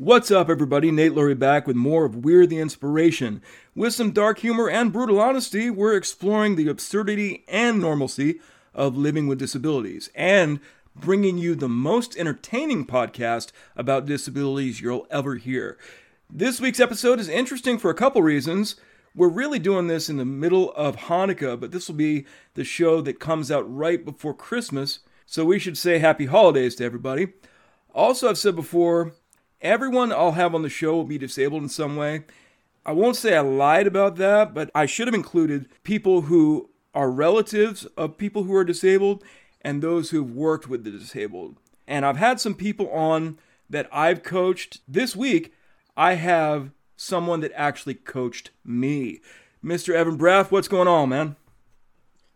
What's up, everybody? Nate Lurie back with more of We're the Inspiration. With some dark humor and brutal honesty, we're exploring the absurdity and normalcy of living with disabilities and bringing you the most entertaining podcast about disabilities you'll ever hear. This week's episode is interesting for a couple reasons. We're really doing this in the middle of Hanukkah, but this will be the show that comes out right before Christmas, so we should say happy holidays to everybody. Also, I've said before, everyone I'll have on the show will be disabled in some way. I won't say I lied about that, but I should have included people who are relatives of people who are disabled and those who've worked with the disabled. And I've had some people on that I've coached. This week, I have someone that actually coached me. Mr. Evan Braff, what's going on, man?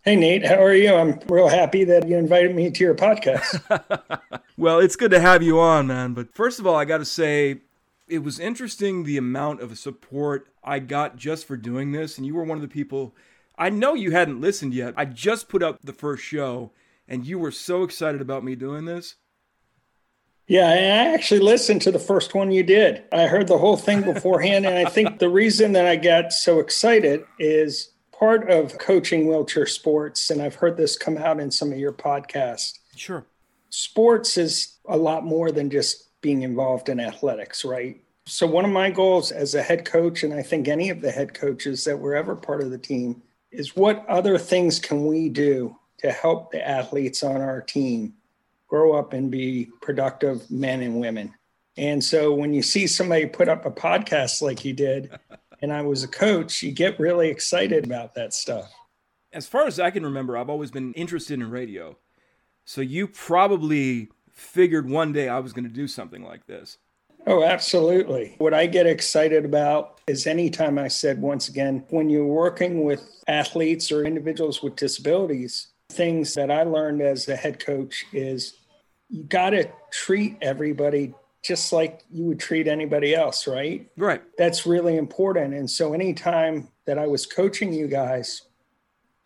Hey, Nate, how are you? I'm real happy that you invited me to your podcast. Well, it's good to have you on, man. But first of all, I got to say, it was interesting the amount of support I got just for doing this. And you were one of the people, I know you hadn't listened yet. I just put up the first show and you were so excited about me doing this. Yeah, I actually listened to the first one you did. I heard the whole thing beforehand. And I think the reason that I got so excited is part of coaching wheelchair sports, and I've heard this come out in some of your podcasts. Sure. Sports is a lot more than just being involved in athletics, right? So one of my goals as a head coach, and I think any of the head coaches that were ever part of the team, is what other things can we do to help the athletes on our team grow up and be productive men and women? And so when you see somebody put up a podcast like you did, and I was a coach, you get really excited about that stuff. As far as I can remember, I've always been interested in radio. So you probably figured one day I was going to do something like this. Oh, absolutely. What I get excited about is anytime I said, once again, when you're working with athletes or individuals with disabilities, things that I learned as a head coach is you got to treat everybody just like you would treat anybody else, right? Right. That's really important. And so anytime that I was coaching you guys,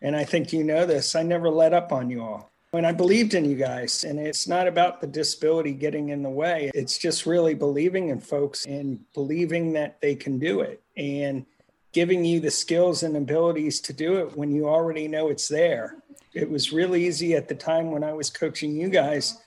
and I think you know this, I never let up on you all. And I believed in you guys. And it's not about the disability getting in the way. It's just really believing in folks and believing that they can do it and giving you the skills and abilities to do it when you already know it's there. It was really easy at the time when I was coaching you guys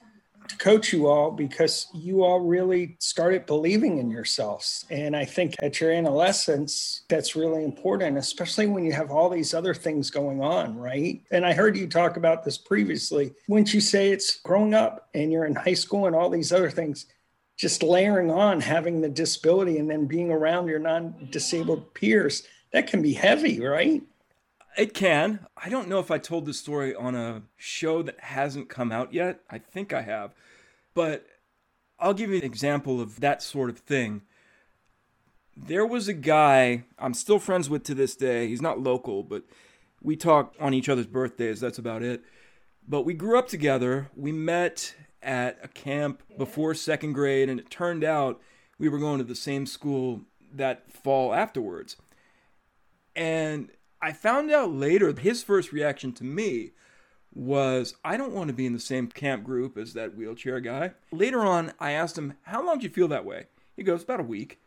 to coach you all because you all really started believing in yourselves. And I think at your adolescence, that's really important, especially when you have all these other things going on, right? And I heard you talk about this previously. Once you say it's growing up and you're in high school and all these other things, just layering on having the disability and then being around your non-disabled peers, that can be heavy, right? It can. I don't know if I told this story on a show that hasn't come out yet. I think I have. But I'll give you an example of that sort of thing. There was a guy I'm still friends with to this day. He's not local, but we talk on each other's birthdays. That's about it. But we grew up together. We met at a camp before second grade, and it turned out we were going to the same school that fall afterwards. And I found out later, his first reaction to me was, I don't want to be in the same camp group as that wheelchair guy. Later on, I asked him, how long did you feel that way? He goes, about a week.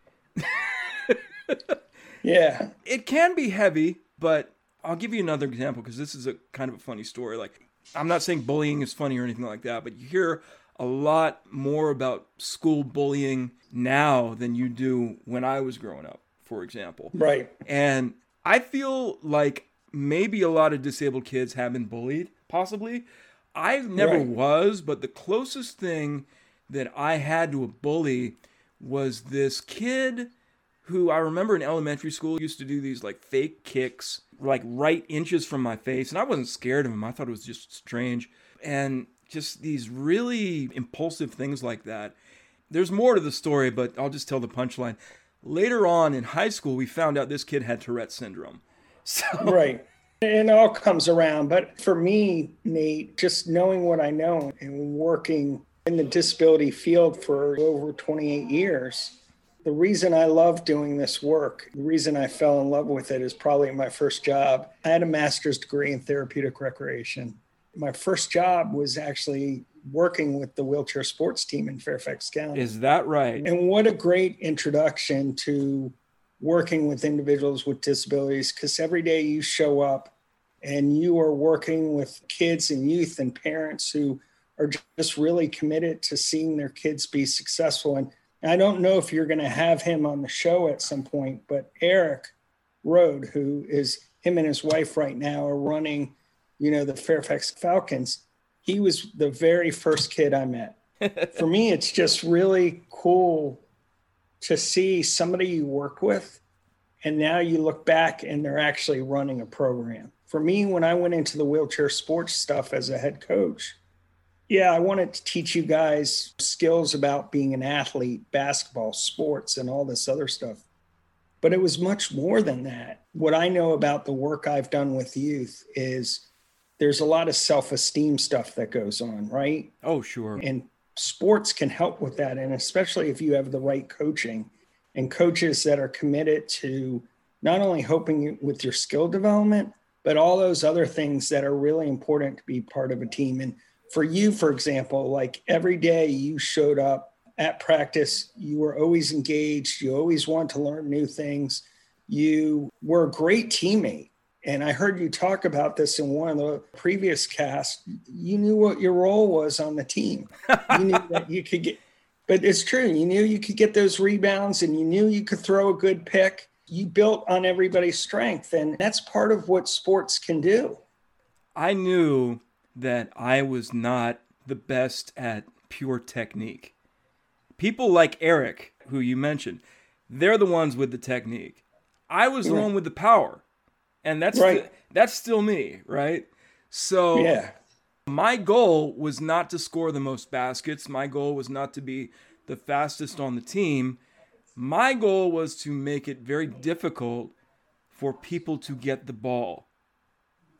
Yeah. It can be heavy, but I'll give you another example because this is a kind of a funny story. Like, I'm not saying bullying is funny or anything like that, but you hear a lot more about school bullying now than you do when I was growing up, for example. Right. And I feel like maybe a lot of disabled kids have been bullied, possibly. I never was, but the closest thing that I had to a bully was this kid who I remember in elementary school used to do these like fake kicks, like right inches from my face. And I wasn't scared of him. I thought it was just strange. And just these really impulsive things like that. There's more to the story, but I'll just tell the punchline. Later on in high school, we found out this kid had Tourette's syndrome. So. Right. It all comes around. But for me, Nate, just knowing what I know and working in the disability field for over 28 years, the reason I love doing this work, the reason I fell in love with it is probably my first job. I had a master's degree in therapeutic recreation. My first job was actually working with the wheelchair sports team in Fairfax County. Is that right? And what a great introduction to working with individuals with disabilities, because every day you show up and you are working with kids and youth and parents who are just really committed to seeing their kids be successful. And I don't know if you're going to have him on the show at some point, but Eric Rode, who is, him and his wife right now are running, you know, the Fairfax Falcons. He was the very first kid I met. For me, it's just really cool to see somebody you work with, and now you look back and they're actually running a program. For me, when I went into the wheelchair sports stuff as a head coach, yeah, I wanted to teach you guys skills about being an athlete, basketball, sports, and all this other stuff. But it was much more than that. What I know about the work I've done with youth is there's a lot of self-esteem stuff that goes on, right? Oh, sure. And sports can help with that. And especially if you have the right coaching and coaches that are committed to not only helping with your skill development, but all those other things that are really important to be part of a team. And for you, for example, like every day you showed up at practice, you were always engaged. You always want to learn new things. You were a great teammate. And I heard you talk about this in one of the previous casts. You knew what your role was on the team. You knew that you could get, but it's true. You knew you could get those rebounds and you knew you could throw a good pick. You built on everybody's strength. And that's part of what sports can do. I knew that I was not the best at pure technique. People like Eric, who you mentioned, they're the ones with the technique. I was the one with the power. And that's right. That's still me, right? So yeah. My goal was not to score the most baskets. My goal was not to be the fastest on the team. My goal was to make it very difficult for people to get the ball.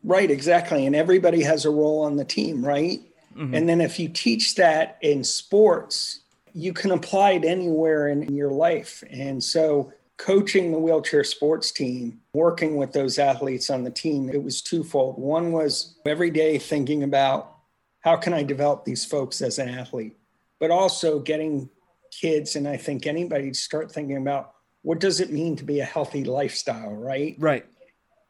Right, exactly. And everybody has a role on the team, right? Mm-hmm. And then if you teach that in sports, you can apply it anywhere in your life. And so coaching the wheelchair sports team, working with those athletes on the team, it was twofold. One was every day thinking about how can I develop these folks as an athlete, but also getting kids, and I think anybody, to start thinking about what does it mean to be a healthy lifestyle, right? Right.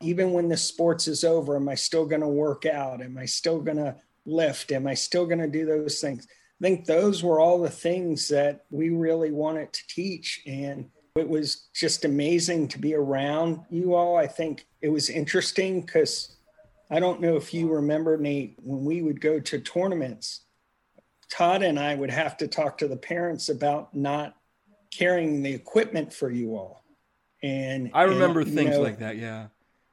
Even when the sports is over, am I still going to work out? Am I still going to lift? Am I still going to do those things? I think those were all the things that we really wanted to teach. And it was just amazing to be around you all. I think it was interesting because I don't know if you remember, Nate, when we would go to tournaments, Todd and I would have to talk to the parents about not carrying the equipment for you all. And I remember things like that. Yeah.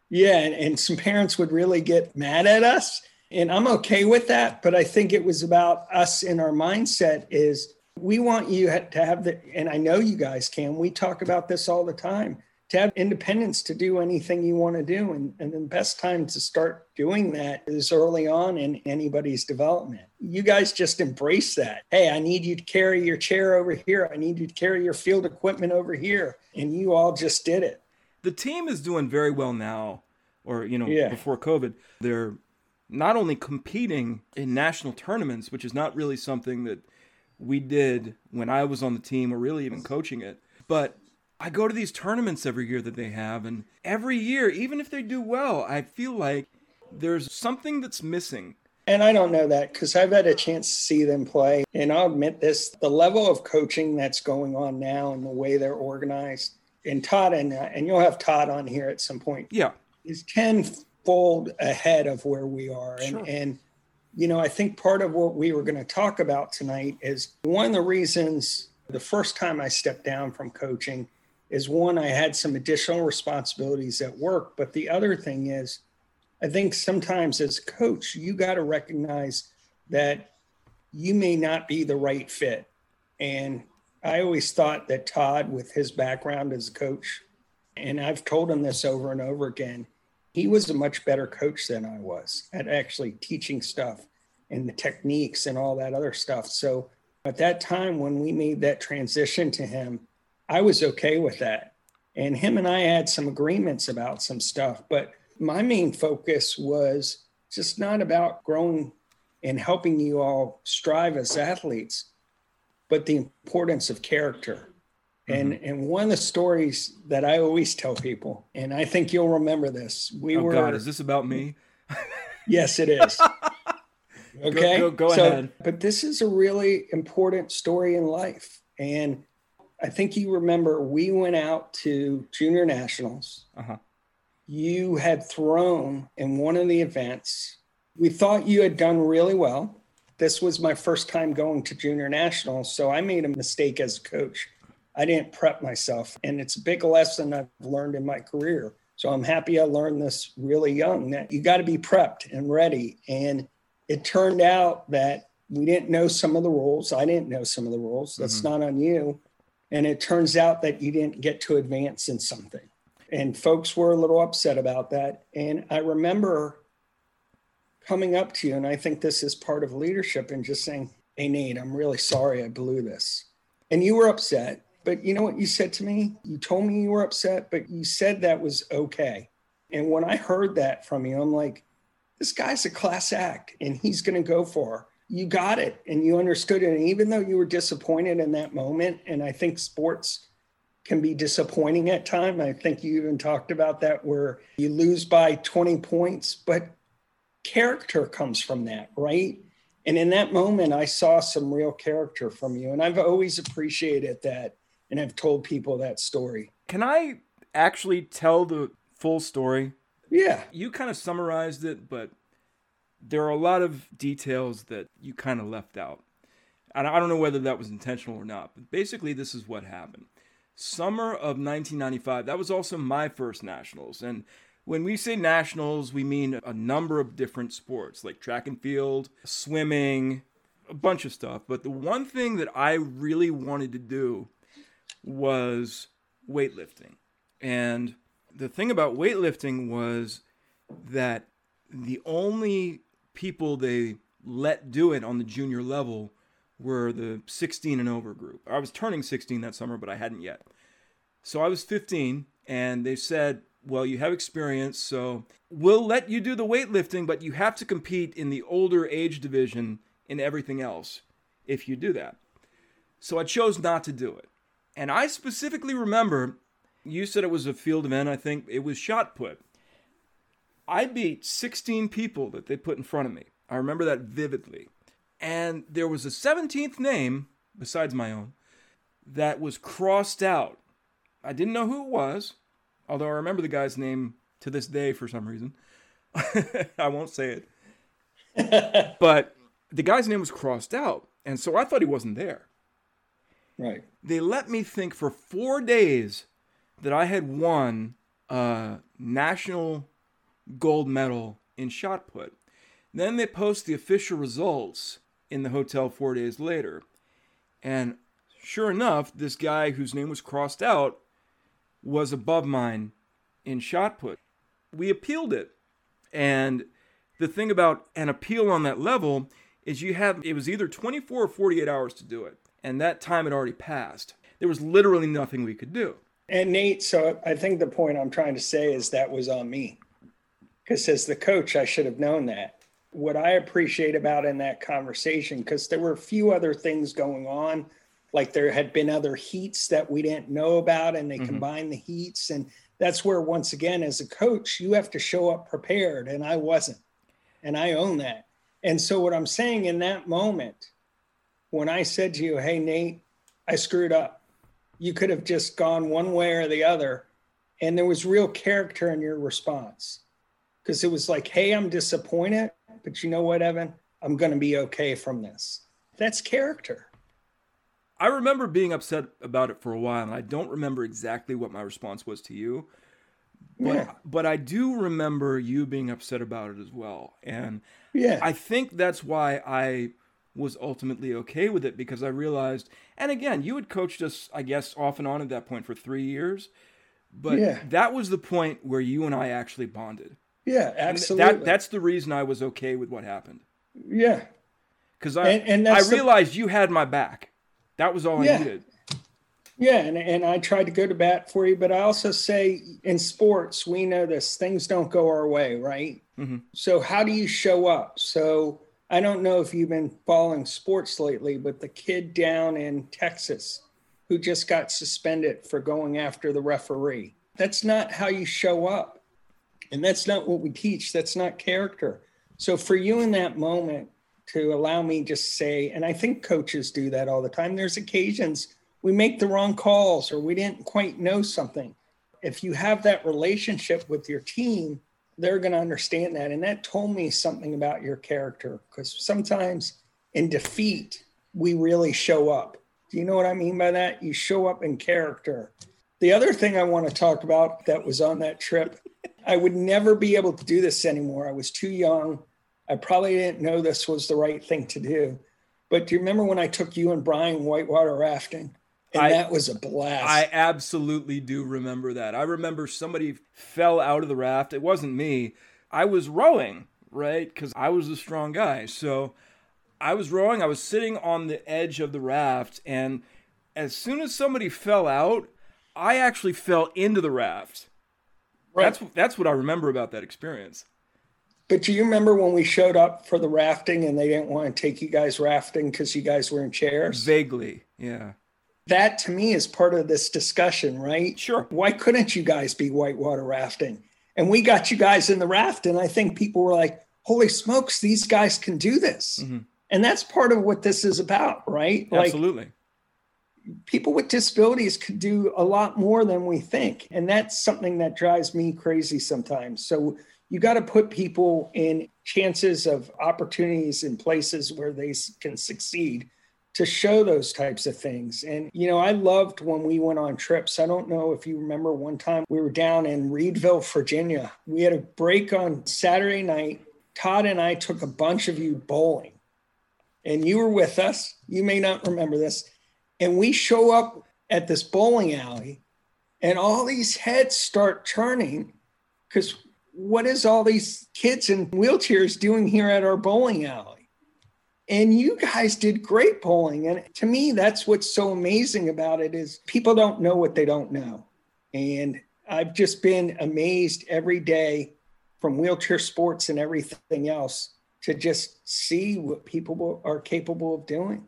Yeah. And some parents would really get mad at us. And I'm okay with that, but I think it was about us in our mindset is we want you to have the, and I know you guys can, we talk about this all the time, to have independence to do anything you want to do. And the best time to start doing that is early on in anybody's development. You guys just embrace that. Hey, I need you to carry your chair over here. I need you to carry your field equipment over here. And you all just did it. The team is doing very well now, or, before COVID, they're not only competing in national tournaments, which is not really something that we did when I was on the team or really even coaching it, but I go to these tournaments every year that they have. And every year, even if they do well, I feel like there's something that's missing. And I don't know that because I've had a chance to see them play. And I'll admit this, the level of coaching that's going on now and the way they're organized, and Todd, and you'll have Todd on here at some point. Yeah. Is 10-fold ahead of where we are. And, sure. And, you know, I think part of what we were going to talk about tonight is one of the reasons the first time I stepped down from coaching is one, I had some additional responsibilities at work. But the other thing is, I think sometimes as a coach, you got to recognize that you may not be the right fit. And I always thought that Todd, with his background as a coach, and I've told him this over and over again, he was a much better coach than I was at actually teaching stuff and the techniques and all that other stuff. So at that time, when we made that transition to him, I was okay with that. And him and I had some agreements about some stuff, but my main focus was just not about growing and helping you all strive as athletes, but the importance of character. Mm-hmm. And one of the stories that I always tell people, and I think you'll remember this. Oh God, is this about me? Yes, it is. Okay. Go ahead. But this is a really important story in life. And I think you remember we went out to junior nationals. Uh-huh. You had thrown in one of the events. We thought you had done really well. This was my first time going to junior nationals. So I made a mistake as a coach. I didn't prep myself. And it's a big lesson I've learned in my career. So I'm happy I learned this really young, that you got to be prepped and ready. And it turned out that we didn't know some of the rules. I didn't know some of the rules. That's not on you. And it turns out that you didn't get to advance in something. And folks were a little upset about that. And I remember coming up to you, and I think this is part of leadership, and just saying, "Hey, Nate, I'm really sorry I blew this." And you were upset. But you know what you said to me? You told me you were upset, but you said that was okay. And when I heard that from you, I'm like, this guy's a class act and he's going to go for her. You got it and you understood it. And even though you were disappointed in that moment, and I think sports can be disappointing at times. I think you even talked about that where you lose by 20 points, but character comes from that, right? And in that moment, I saw some real character from you. And I've always appreciated that. And I've told people that story. Can I actually tell the full story? Yeah. You kind of summarized it, but there are a lot of details that you kind of left out. And I don't know whether that was intentional or not, but basically this is what happened. Summer of 1995, that was also my first nationals. And when we say nationals, we mean a number of different sports, like track and field, swimming, a bunch of stuff. But the one thing that I really wanted to do was weightlifting. And the thing about weightlifting was that the only people they let do it on the junior level were the 16 and over group. I was turning 16 that summer, but I hadn't yet. So I was 15, and they said, well, you have experience, so we'll let you do the weightlifting, but you have to compete in the older age division in everything else if you do that. So I chose not to do it. And I specifically remember, you said it was a field event, I think it was shot put. I beat 16 people that they put in front of me. I remember that vividly. And there was a 17th name, besides my own, that was crossed out. I didn't know who it was, although I remember the guy's name to this day for some reason. I won't say it. But the guy's name was crossed out, and so I thought he wasn't there. Right. They let me think for 4 days that I had won a national gold medal in shot put. Then they post the official results in the hotel 4 days later. And sure enough, this guy whose name was crossed out was above mine in shot put. We appealed it. And the thing about an appeal on that level is it was either 24 or 48 hours to do it. And that time had already passed. There was literally nothing we could do. And Nate, so I think the point I'm trying to say is that was on me. Because as the coach, I should have known that. What I appreciate about in that conversation, because there were a few other things going on, like there had been other heats that we didn't know about, and they combined the heats. And that's where, once again, as a coach, you have to show up prepared. And I wasn't. And I own that. And so what I'm saying in that moment, when I said to you, hey, Nate, I screwed up. You could have just gone one way or the other. And there was real character in your response. Because it was like, hey, I'm disappointed, but you know what, Evan? I'm going to be okay from this. That's character. I remember being upset about it for a while, and I don't remember exactly what my response was to you. But I do remember you being upset about it as well. And I think that's why I was ultimately okay with it, because I realized, and again, you had coached us, I guess, off and on at that point for 3 years, but that was the point where you and I actually bonded. Yeah, absolutely. That's the reason I was okay with what happened. Yeah. Because I realized you had my back. That was all I needed. Yeah, and I tried to go to bat for you, but I also say in sports, we know this, things don't go our way, right? Mm-hmm. So how do you show up? So I don't know if you've been following sports lately, but the kid down in Texas who just got suspended for going after the referee. That's not how you show up. And that's not what we teach. That's not character. So for you in that moment to allow me just to say, and I think coaches do that all the time. There's occasions we make the wrong calls or we didn't quite know something. If you have that relationship with your team, they're going to understand that. And that told me something about your character, because sometimes in defeat, we really show up. Do you know what I mean by that? You show up in character. The other thing I want to talk about that was on that trip, I would never be able to do this anymore. I was too young. I probably didn't know this was the right thing to do. But do you remember when I took you and Brian whitewater rafting? And that was a blast. I absolutely do remember that. I remember somebody fell out of the raft. It wasn't me. I was rowing, right? Because I was a strong guy. So I was rowing. I was sitting on the edge of the raft. And as soon as somebody fell out, I actually fell into the raft. Right. That's what I remember about that experience. But do you remember when we showed up for the rafting and they didn't want to take you guys rafting because you guys were in chairs? Vaguely, yeah. That to me is part of this discussion, right? Sure. Why couldn't you guys be whitewater rafting? And we got you guys in the raft. And I think people were like, holy smokes, these guys can do this. Mm-hmm. And that's part of what this is about, right? Absolutely. Like, people with disabilities could do a lot more than we think. And that's something that drives me crazy sometimes. So you got to put people in chances of opportunities in places where they can succeed, to show those types of things. And, you know, I loved when we went on trips. I don't know if you remember one time we were down in Reedville, Virginia. We had a break on Saturday night. Todd and I took a bunch of you bowling. And you were with us. You may not remember this. And we show up at this bowling alley and all these heads start turning because what is all these kids in wheelchairs doing here at our bowling alley? And you guys did great bowling. And to me, that's what's so amazing about it is people don't know what they don't know. And I've just been amazed every day from wheelchair sports and everything else to just see what people are capable of doing.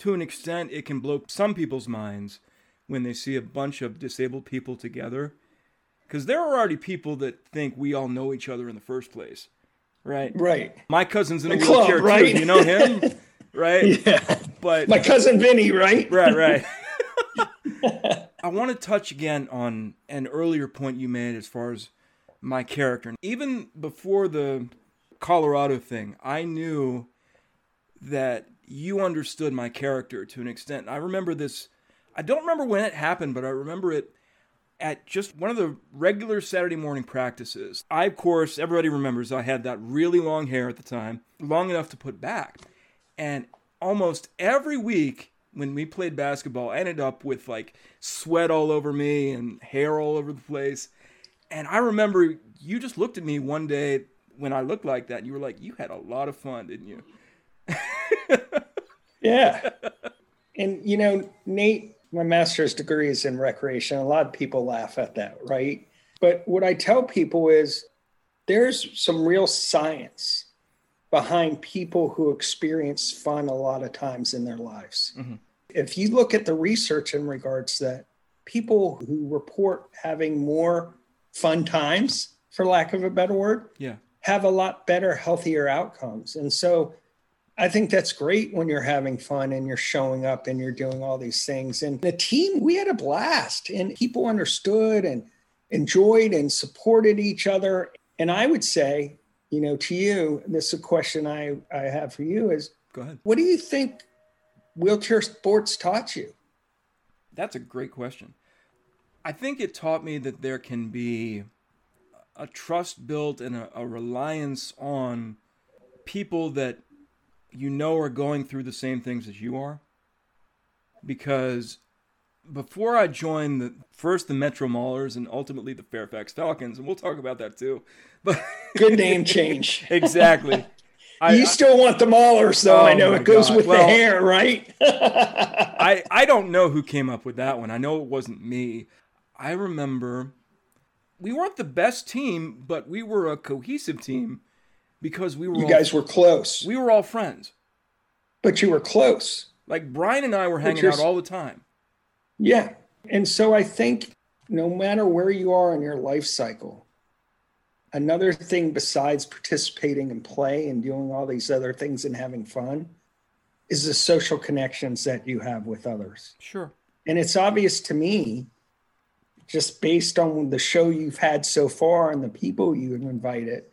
To an extent, it can blow some people's minds when they see a bunch of disabled people together, because there are already people that think we all know each other in the first place. Right. Right. My cousin's in a wheelchair club, right? Too. You know him? Right? Yeah. But my cousin Vinny, right? Right. I want to touch again on an earlier point you made as far as my character. Even before the Colorado thing, I knew that you understood my character to an extent. I remember this. I don't remember when it happened, but I remember it at just one of the regular Saturday morning practices. I, of course, everybody remembers I had that really long hair at the time, long enough to put back. And almost every week when we played basketball, I ended up with like sweat all over me and hair all over the place. And I remember you just looked at me one day when I looked like that, and you were like, you had a lot of fun, didn't you? Yeah. And, you know, Nate, my master's degree is in recreation. A lot of people laugh at that, right? But what I tell people is there's some real science behind people who experience fun a lot of times in their lives. Mm-hmm. If you look at the research in regards to that, people who report having more fun times, for lack of a better word, have a lot better, healthier outcomes. And so I think that's great when you're having fun and you're showing up and you're doing all these things. And the team, we had a blast and people understood and enjoyed and supported each other. And I would say, you know, to you, this is a question I have for you is, go ahead. What do you think wheelchair sports taught you? That's a great question. I think it taught me that there can be a trust built and a reliance on people that you know are going through the same things as you are. Because before I joined the Metro Maulers and ultimately the Fairfax Falcons, and we'll talk about that too. But good name change. Exactly. You still want the Maulers though. Oh, I know it goes with the hair, right? I don't know who came up with that one. I know it wasn't me. I remember we weren't the best team, but we were a cohesive team because we were were close. We were all friends. But you were close. Like Brian and I were hanging out all the time. Yeah. And so I think no matter where you are in your life cycle, another thing besides participating in play and doing all these other things and having fun is the social connections that you have with others. Sure. And it's obvious to me, just based on the show you've had so far and the people you've invited,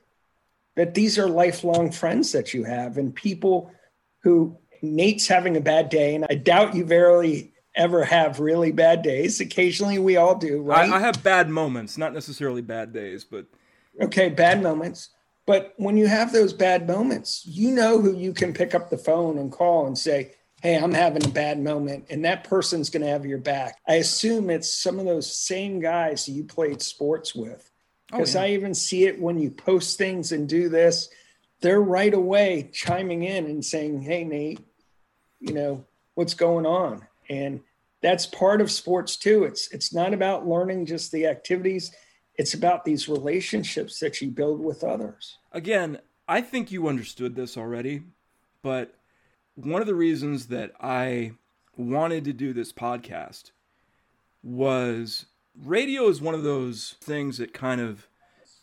that these are lifelong friends that you have and people who Nate's having a bad day. And I doubt you barely ever have really bad days. Occasionally we all do, right? I have bad moments, not necessarily bad days, but. Okay, bad moments. But when you have those bad moments, you know who you can pick up the phone and call and say, hey, I'm having a bad moment, and that person's going to have your back. I assume it's some of those same guys you played sports with, because I even see it when you post things and do this. They're right away chiming in and saying, hey, Nate, you know, what's going on? And that's part of sports, too. It's not about learning just the activities. It's about these relationships that you build with others. Again, I think you understood this already, but one of the reasons that I wanted to do this podcast was radio is one of those things that kind of,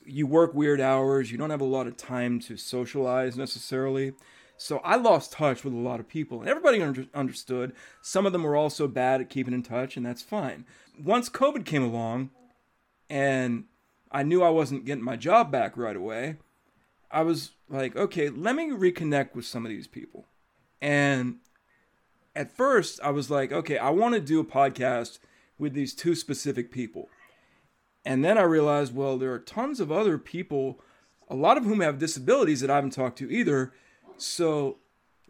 you work weird hours, you don't have a lot of time to socialize necessarily. So I lost touch with a lot of people, and everybody understood. Some of them were also bad at keeping in touch, and that's fine. Once COVID came along and I knew I wasn't getting my job back right away, I was like, okay, let me reconnect with some of these people. And at first I was like, okay, I want to do a podcast with these two specific people. And then I realized, well, there are tons of other people, a lot of whom have disabilities that I haven't talked to either. So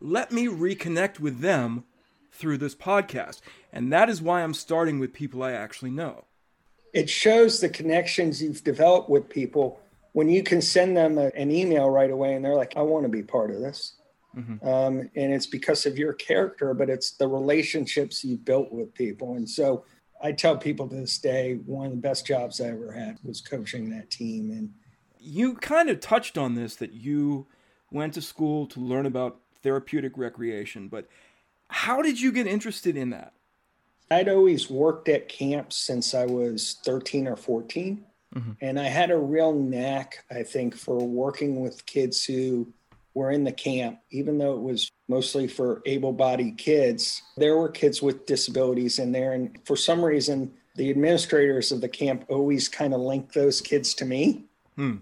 let me reconnect with them through this podcast. And that is why I'm starting with people I actually know. It shows the connections you've developed with people when you can send them an email right away and they're like, I want to be part of this. Mm-hmm. And it's because of your character, but it's the relationships you've built with people. And so I tell people to this day, one of the best jobs I ever had was coaching that team. And you kind of touched on this, that you went to school to learn about therapeutic recreation, but how did you get interested in that? I'd always worked at camps since I was 13 or 14. Mm-hmm. And I had a real knack, I think, for working with kids who were in the camp, even though it was mostly for able-bodied kids. There were kids with disabilities in there. And for some reason, the administrators of the camp always kind of linked those kids to me. Hmm.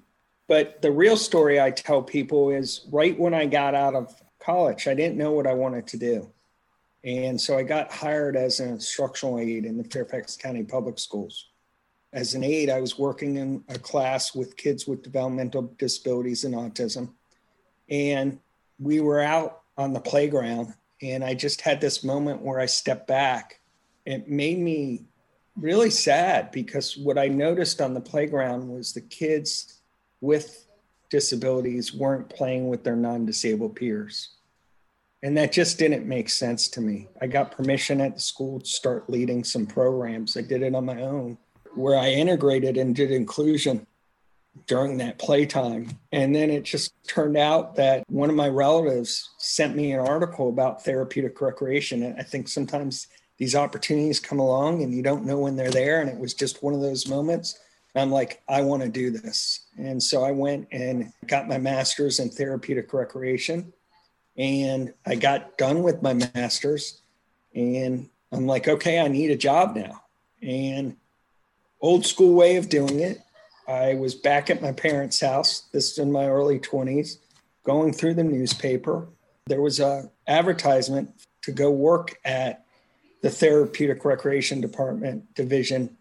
But the real story I tell people is right when I got out of college, I didn't know what I wanted to do. And so I got hired as an instructional aide in the Fairfax County Public Schools. As an aide, I was working in a class with kids with developmental disabilities and autism. And we were out on the playground, and I just had this moment where I stepped back. It made me really sad because what I noticed on the playground was the kids with disabilities weren't playing with their non-disabled peers. And that just didn't make sense to me. I got permission at the school to start leading some programs. I did it on my own, where I integrated and did inclusion during that playtime. And then it just turned out that one of my relatives sent me an article about therapeutic recreation. And I think sometimes these opportunities come along and you don't know when they're there. And it was just one of those moments. And I'm like, I want to do this. And so I went and got my master's in therapeutic recreation. And I got done with my master's. And I'm like, okay, I need a job now. And old school way of doing it, I was back at my parents' house, this is in my early 20s, going through the newspaper. There was an advertisement to go work at the Therapeutic Recreation Department division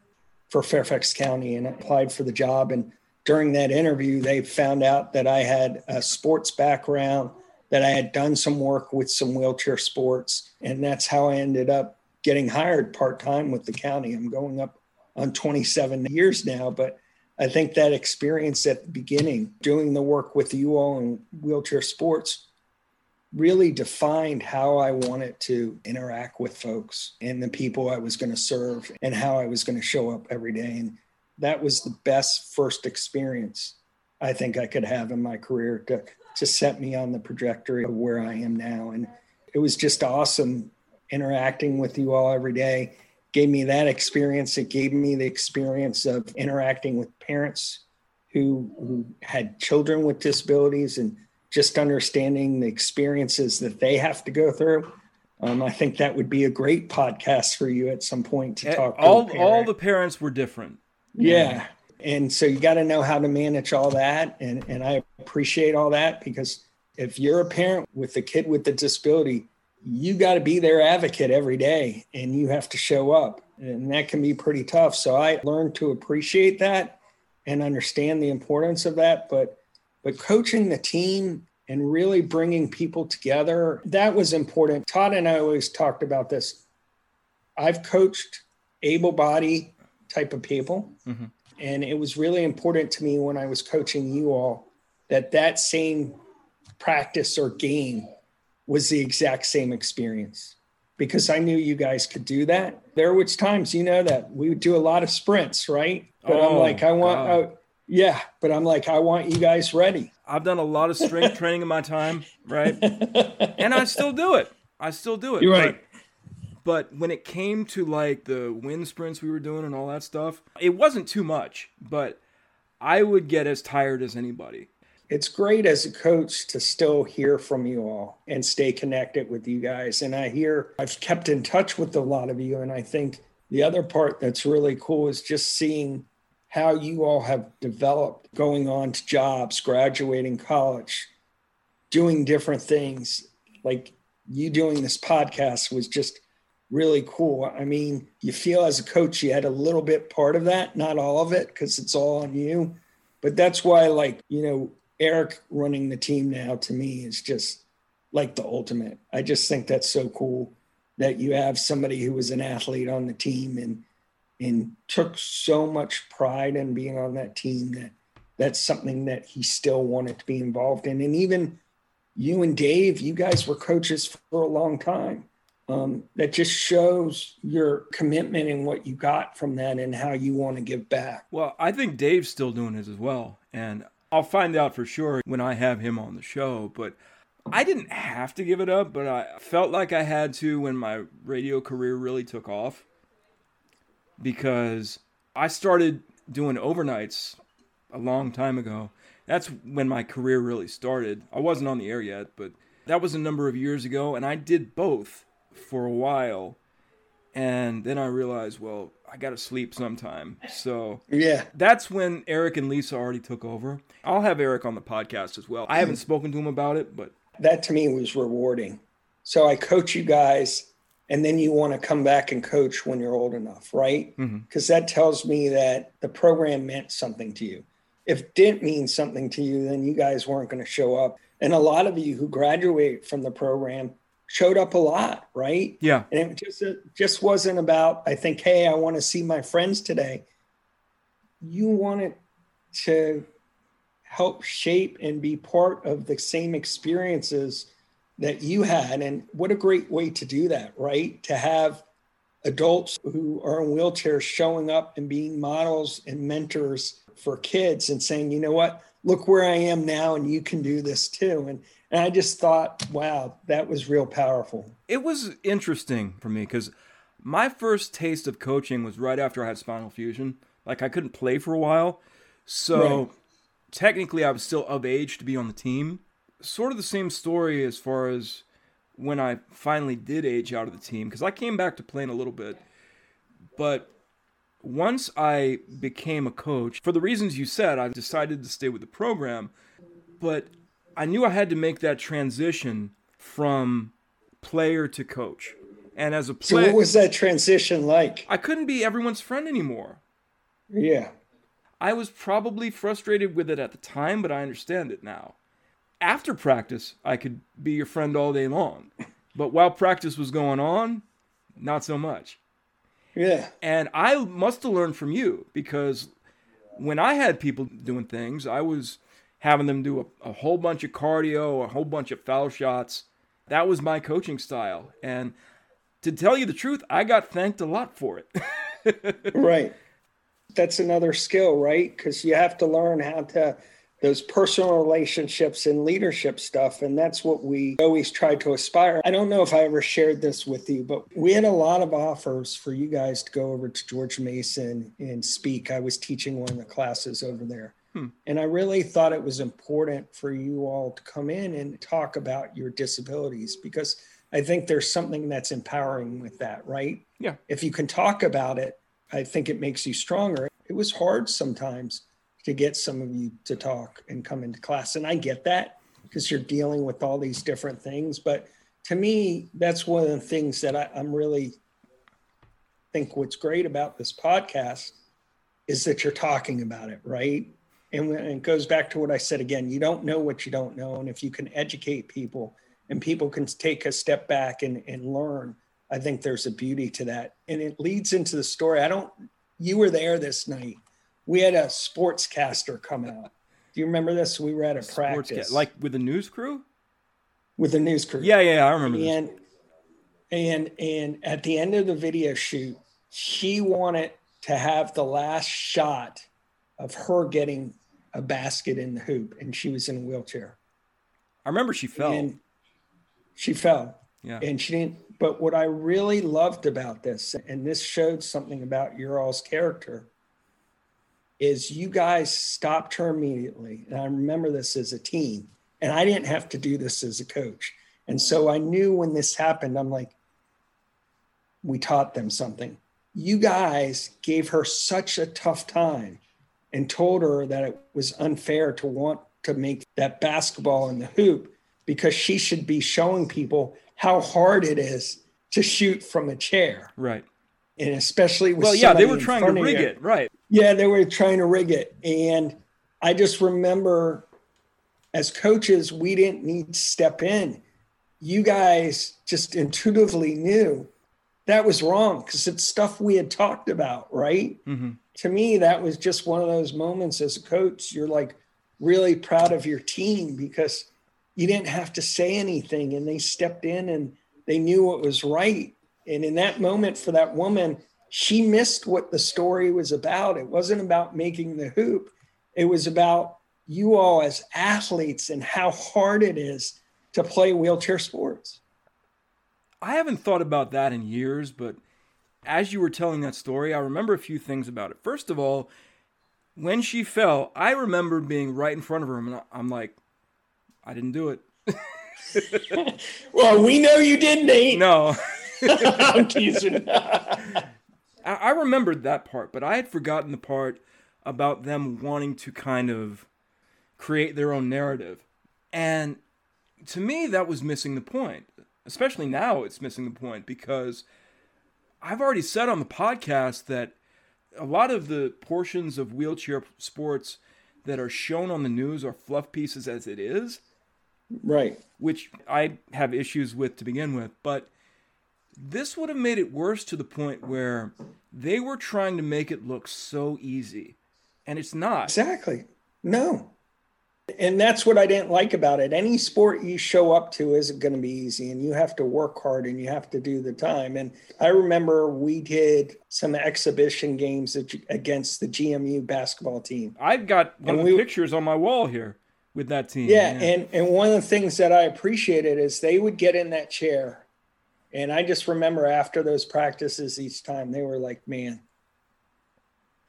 for Fairfax County, and I applied for the job. And during that interview, they found out that I had a sports background, that I had done some work with some wheelchair sports. And that's how I ended up getting hired part-time with the county. I'm going up on 27 years now, but I think that experience at the beginning, doing the work with you all in wheelchair sports, really defined how I wanted to interact with folks and the people I was going to serve and how I was going to show up every day. And that was the best first experience I think I could have in my career, to to set me on the trajectory of where I am now. And it was just awesome interacting with you all every day. Gave me that experience. It gave me the experience of interacting with parents who had children with disabilities and just understanding the experiences that they have to go through. I think that would be a great podcast for you at some point to talk to all the parents were different. Yeah. And so you got to know how to manage all that. And I appreciate all that, because if you're a parent with a kid with a disability, you got to be their advocate every day and you have to show up, and that can be pretty tough. So I learned to appreciate that and understand the importance of that. But coaching the team and really bringing people together, that was important. Todd and I always talked about this. I've coached able-bodied type of people. Mm-hmm. And it was really important to me when I was coaching you all that same practice or game was the exact same experience, because I knew you guys could do that. There was times, you know, that we would do a lot of sprints, right? But I want you guys ready. I've done a lot of strength training in my time, right? And I still do it. You're right. But when it came to like the wind sprints we were doing and all that stuff, it wasn't too much, but I would get as tired as anybody. It's great as a coach to still hear from you all and stay connected with you guys. And I've kept in touch with a lot of you. And I think the other part that's really cool is just seeing how you all have developed, going on to jobs, graduating college, doing different things. Like you doing this podcast was just really cool. I mean, you feel as a coach, you had a little bit part of that, not all of it, because it's all on you. But that's why, like, you know, Eric running the team now to me is just like the ultimate. I just think that's so cool that you have somebody who was an athlete on the team and took so much pride in being on that team that's something that he still wanted to be involved in. And even you and Dave, you guys were coaches for a long time. That just shows your commitment and what you got from that and how you want to give back. Well, I think Dave's still doing it as well. And I'll find out for sure when I have him on the show. But I didn't have to give it up, but I felt like I had to when my radio career really took off. Because I started doing overnights a long time ago. That's when my career really started. I wasn't on the air yet, but that was a number of years ago, and I did both for a while. And then I realized, well, I got to sleep sometime. So yeah, that's when Eric and Lisa already took over. I'll have Eric on the podcast as well. I haven't spoken to him about it, but that to me was rewarding. So I coach you guys, and then you want to come back and coach when you're old enough, right? Because that tells me that the program meant something to you. If it didn't mean something to you, then you guys weren't going to show up. And a lot of you who graduate from the program showed up a lot, right? Yeah. And it just wasn't about, I think, hey, I want to see my friends today. You wanted to help shape and be part of the same experiences that you had. And what a great way to do that, right? To have adults who are in wheelchairs showing up and being models and mentors for kids and saying, you know what, look where I am now and you can do this too. And I just thought, wow, that was real powerful. It was interesting for me because my first taste of coaching was right after I had spinal fusion. Like I couldn't play for a while. So technically I was still of age to be on the team. Sort of the same story as far as when I finally did age out of the team, because I came back to playing a little bit. But once I became a coach, for the reasons you said, I decided to stay with the program. But I knew I had to make that transition from player to coach. And as a player... So what was that transition like? I couldn't be everyone's friend anymore. Yeah. I was probably frustrated with it at the time, but I understand it now. After practice, I could be your friend all day long. But while practice was going on, not so much. Yeah. And I must have learned from you, because when I had people doing things, I was having them do a whole bunch of cardio, a whole bunch of foul shots. That was my coaching style. And to tell you the truth, I got thanked a lot for it. Right. That's another skill, right? Because you have to learn how to those personal relationships and leadership stuff. And that's what we always try to aspire. I don't know if I ever shared this with you, but we had a lot of offers for you guys to go over to George Mason and speak. I was teaching one of the classes over there. And I really thought it was important for you all to come in and talk about your disabilities, because I think there's something that's empowering with that, right? Yeah. If you can talk about it, I think it makes you stronger. It was hard sometimes to get some of you to talk and come into class. And I get that, because you're dealing with all these different things. But to me, that's one of the things that I'm really think what's great about this podcast is that you're talking about it, right? And when it goes back to what I said again, you don't know what you don't know. And if you can educate people and people can take a step back and learn, I think there's a beauty to that. And it leads into the story. You were there this night. We had a sportscaster come out. Do you remember this? We were at a practice. Like with the news crew? With the news crew. Yeah, I remember this. And at the end of the video shoot, she wanted to have the last shot of her getting a basket in the hoop, and she was in a wheelchair. I remember she fell. And she fell. Yeah. And she didn't. But what I really loved about this, and this showed something about your all's character, is you guys stopped her immediately. And I remember this as a team, and I didn't have to do this as a coach. And so I knew when this happened, I'm like, we taught them something. You guys gave her such a tough time and told her that it was unfair to want to make that basketball in the hoop, because she should be showing people how hard it is to shoot from a chair. Right. And especially with they were trying to rig it, right? Yeah, they were trying to rig it. And I just remember as coaches, we didn't need to step in. You guys just intuitively knew that was wrong, because it's stuff we had talked about, right? Mm-hmm. To me, that was just one of those moments as a coach, you're like really proud of your team, because you didn't have to say anything and they stepped in and they knew what was right. And in that moment for that woman, she missed what the story was about. It wasn't about making the hoop. It was about you all as athletes and how hard it is to play wheelchair sports. I haven't thought about that in years, but as you were telling that story, I remember a few things about it. First of all, when she fell, I remember being right in front of her, and I'm like, I didn't do it. Well, we know you didn't, Nate. No. I'm teasing. I remembered that part, but I had forgotten the part about them wanting to kind of create their own narrative. And to me, that was missing the point. Especially now, it's missing the point, because I've already said on the podcast that a lot of the portions of wheelchair sports that are shown on the news are fluff pieces as it is. Right. Which I have issues with to begin with, but this would have made it worse, to the point where they were trying to make it look so easy, and it's not. Exactly. No. And that's what I didn't like about it. Any sport you show up to isn't going to be easy, and you have to work hard and you have to do the time. And I remember we did some exhibition games against the GMU basketball team. I've got one of the pictures on my wall here with that team. Yeah, yeah. And one of the things that I appreciated is they would get in that chair. And I just remember after those practices each time, they were like, man,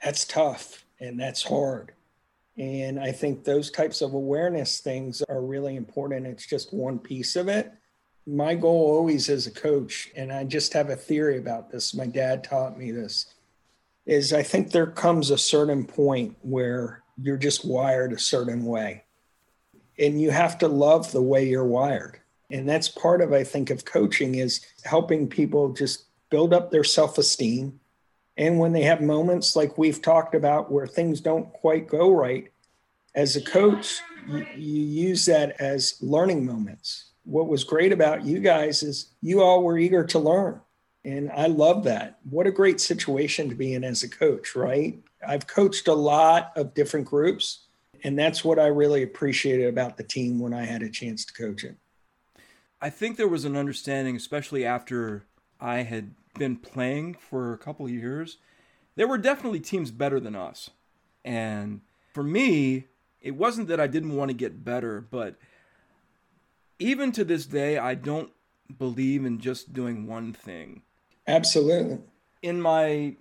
that's tough and that's hard. And I think those types of awareness things are really important. It's just one piece of it. My goal always as a coach, and I just have a theory about this, my dad taught me this, is I think there comes a certain point where you're just wired a certain way. And you have to love the way you're wired. And that's part of, I think, of coaching, is helping people just build up their self-esteem. And when they have moments like we've talked about where things don't quite go right, as a coach, you use that as learning moments. What was great about you guys is you all were eager to learn. And I love that. What a great situation to be in as a coach, right? I've coached a lot of different groups, and that's what I really appreciated about the team when I had a chance to coach it. I think there was an understanding, especially after I had been playing for a couple of years, there were definitely teams better than us. And for me, it wasn't that I didn't want to get better, but even to this day, I don't believe in just doing one thing. Absolutely. In my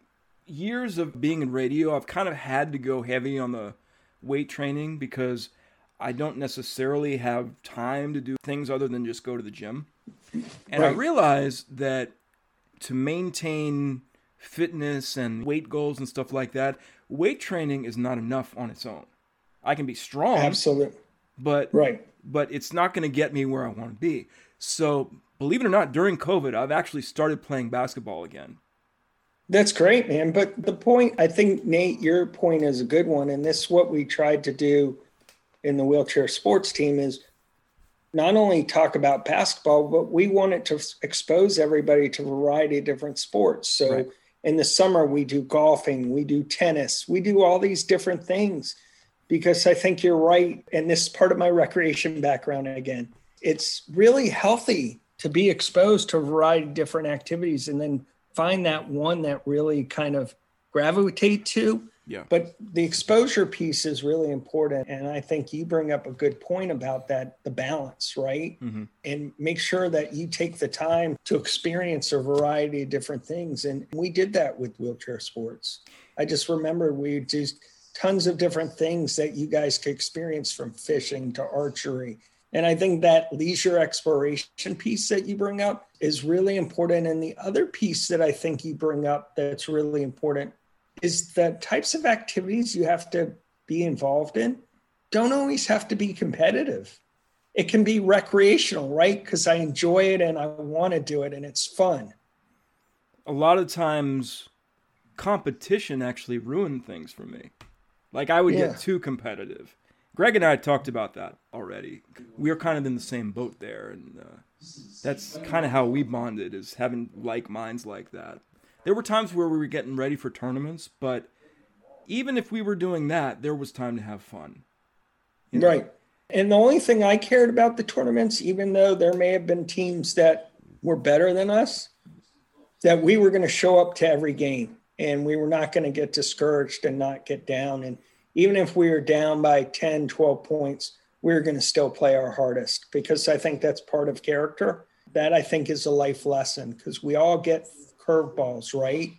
years of being in radio, I've kind of had to go heavy on the weight training because I don't necessarily have time to do things other than just go to the gym. And right. I realized that to maintain fitness and weight goals and stuff like that, weight training is not enough on its own. I can be strong. Absolutely. But right. But it's not going to get me where I want to be. So believe it or not, during COVID, I've actually started playing basketball again. That's great, man. But the point, I think, Nate, your point is a good one. And this is what we tried to do in the wheelchair sports team is not only talk about basketball, but we wanted to expose everybody to a variety of different sports. So right. in the summer, we do golfing, we do tennis, we do all these different things. Because I think you're right, and this is part of my recreation background again. It's really healthy to be exposed to a variety of different activities and then find that one that really kind of gravitate to. Yeah. But the exposure piece is really important. And I think you bring up a good point about that, the balance, right? Mm-hmm. And make sure that you take the time to experience a variety of different things. And we did that with wheelchair sports. I just remember we just tons of different things that you guys could experience from fishing to archery. And I think that leisure exploration piece that you bring up is really important. And the other piece that I think you bring up that's really important is the types of activities you have to be involved in don't always have to be competitive. It can be recreational, right? Because I enjoy it and I want to do it and it's fun. A lot of times competition actually ruined things for me. Like I would get too competitive. Greg and I talked about that already. We were kind of in the same boat there. And that's kind of how we bonded, is having like minds like that. There were times where we were getting ready for tournaments, but even if we were doing that, there was time to have fun. You know? Right. And the only thing I cared about the tournaments, even though there may have been teams that were better than us, that we were going to show up to every game. And we were not going to get discouraged and not get down. And even if we were down by 10, 12 points, we were going to still play our hardest, because I think that's part of character. That I think is a life lesson, because we all get curveballs, right?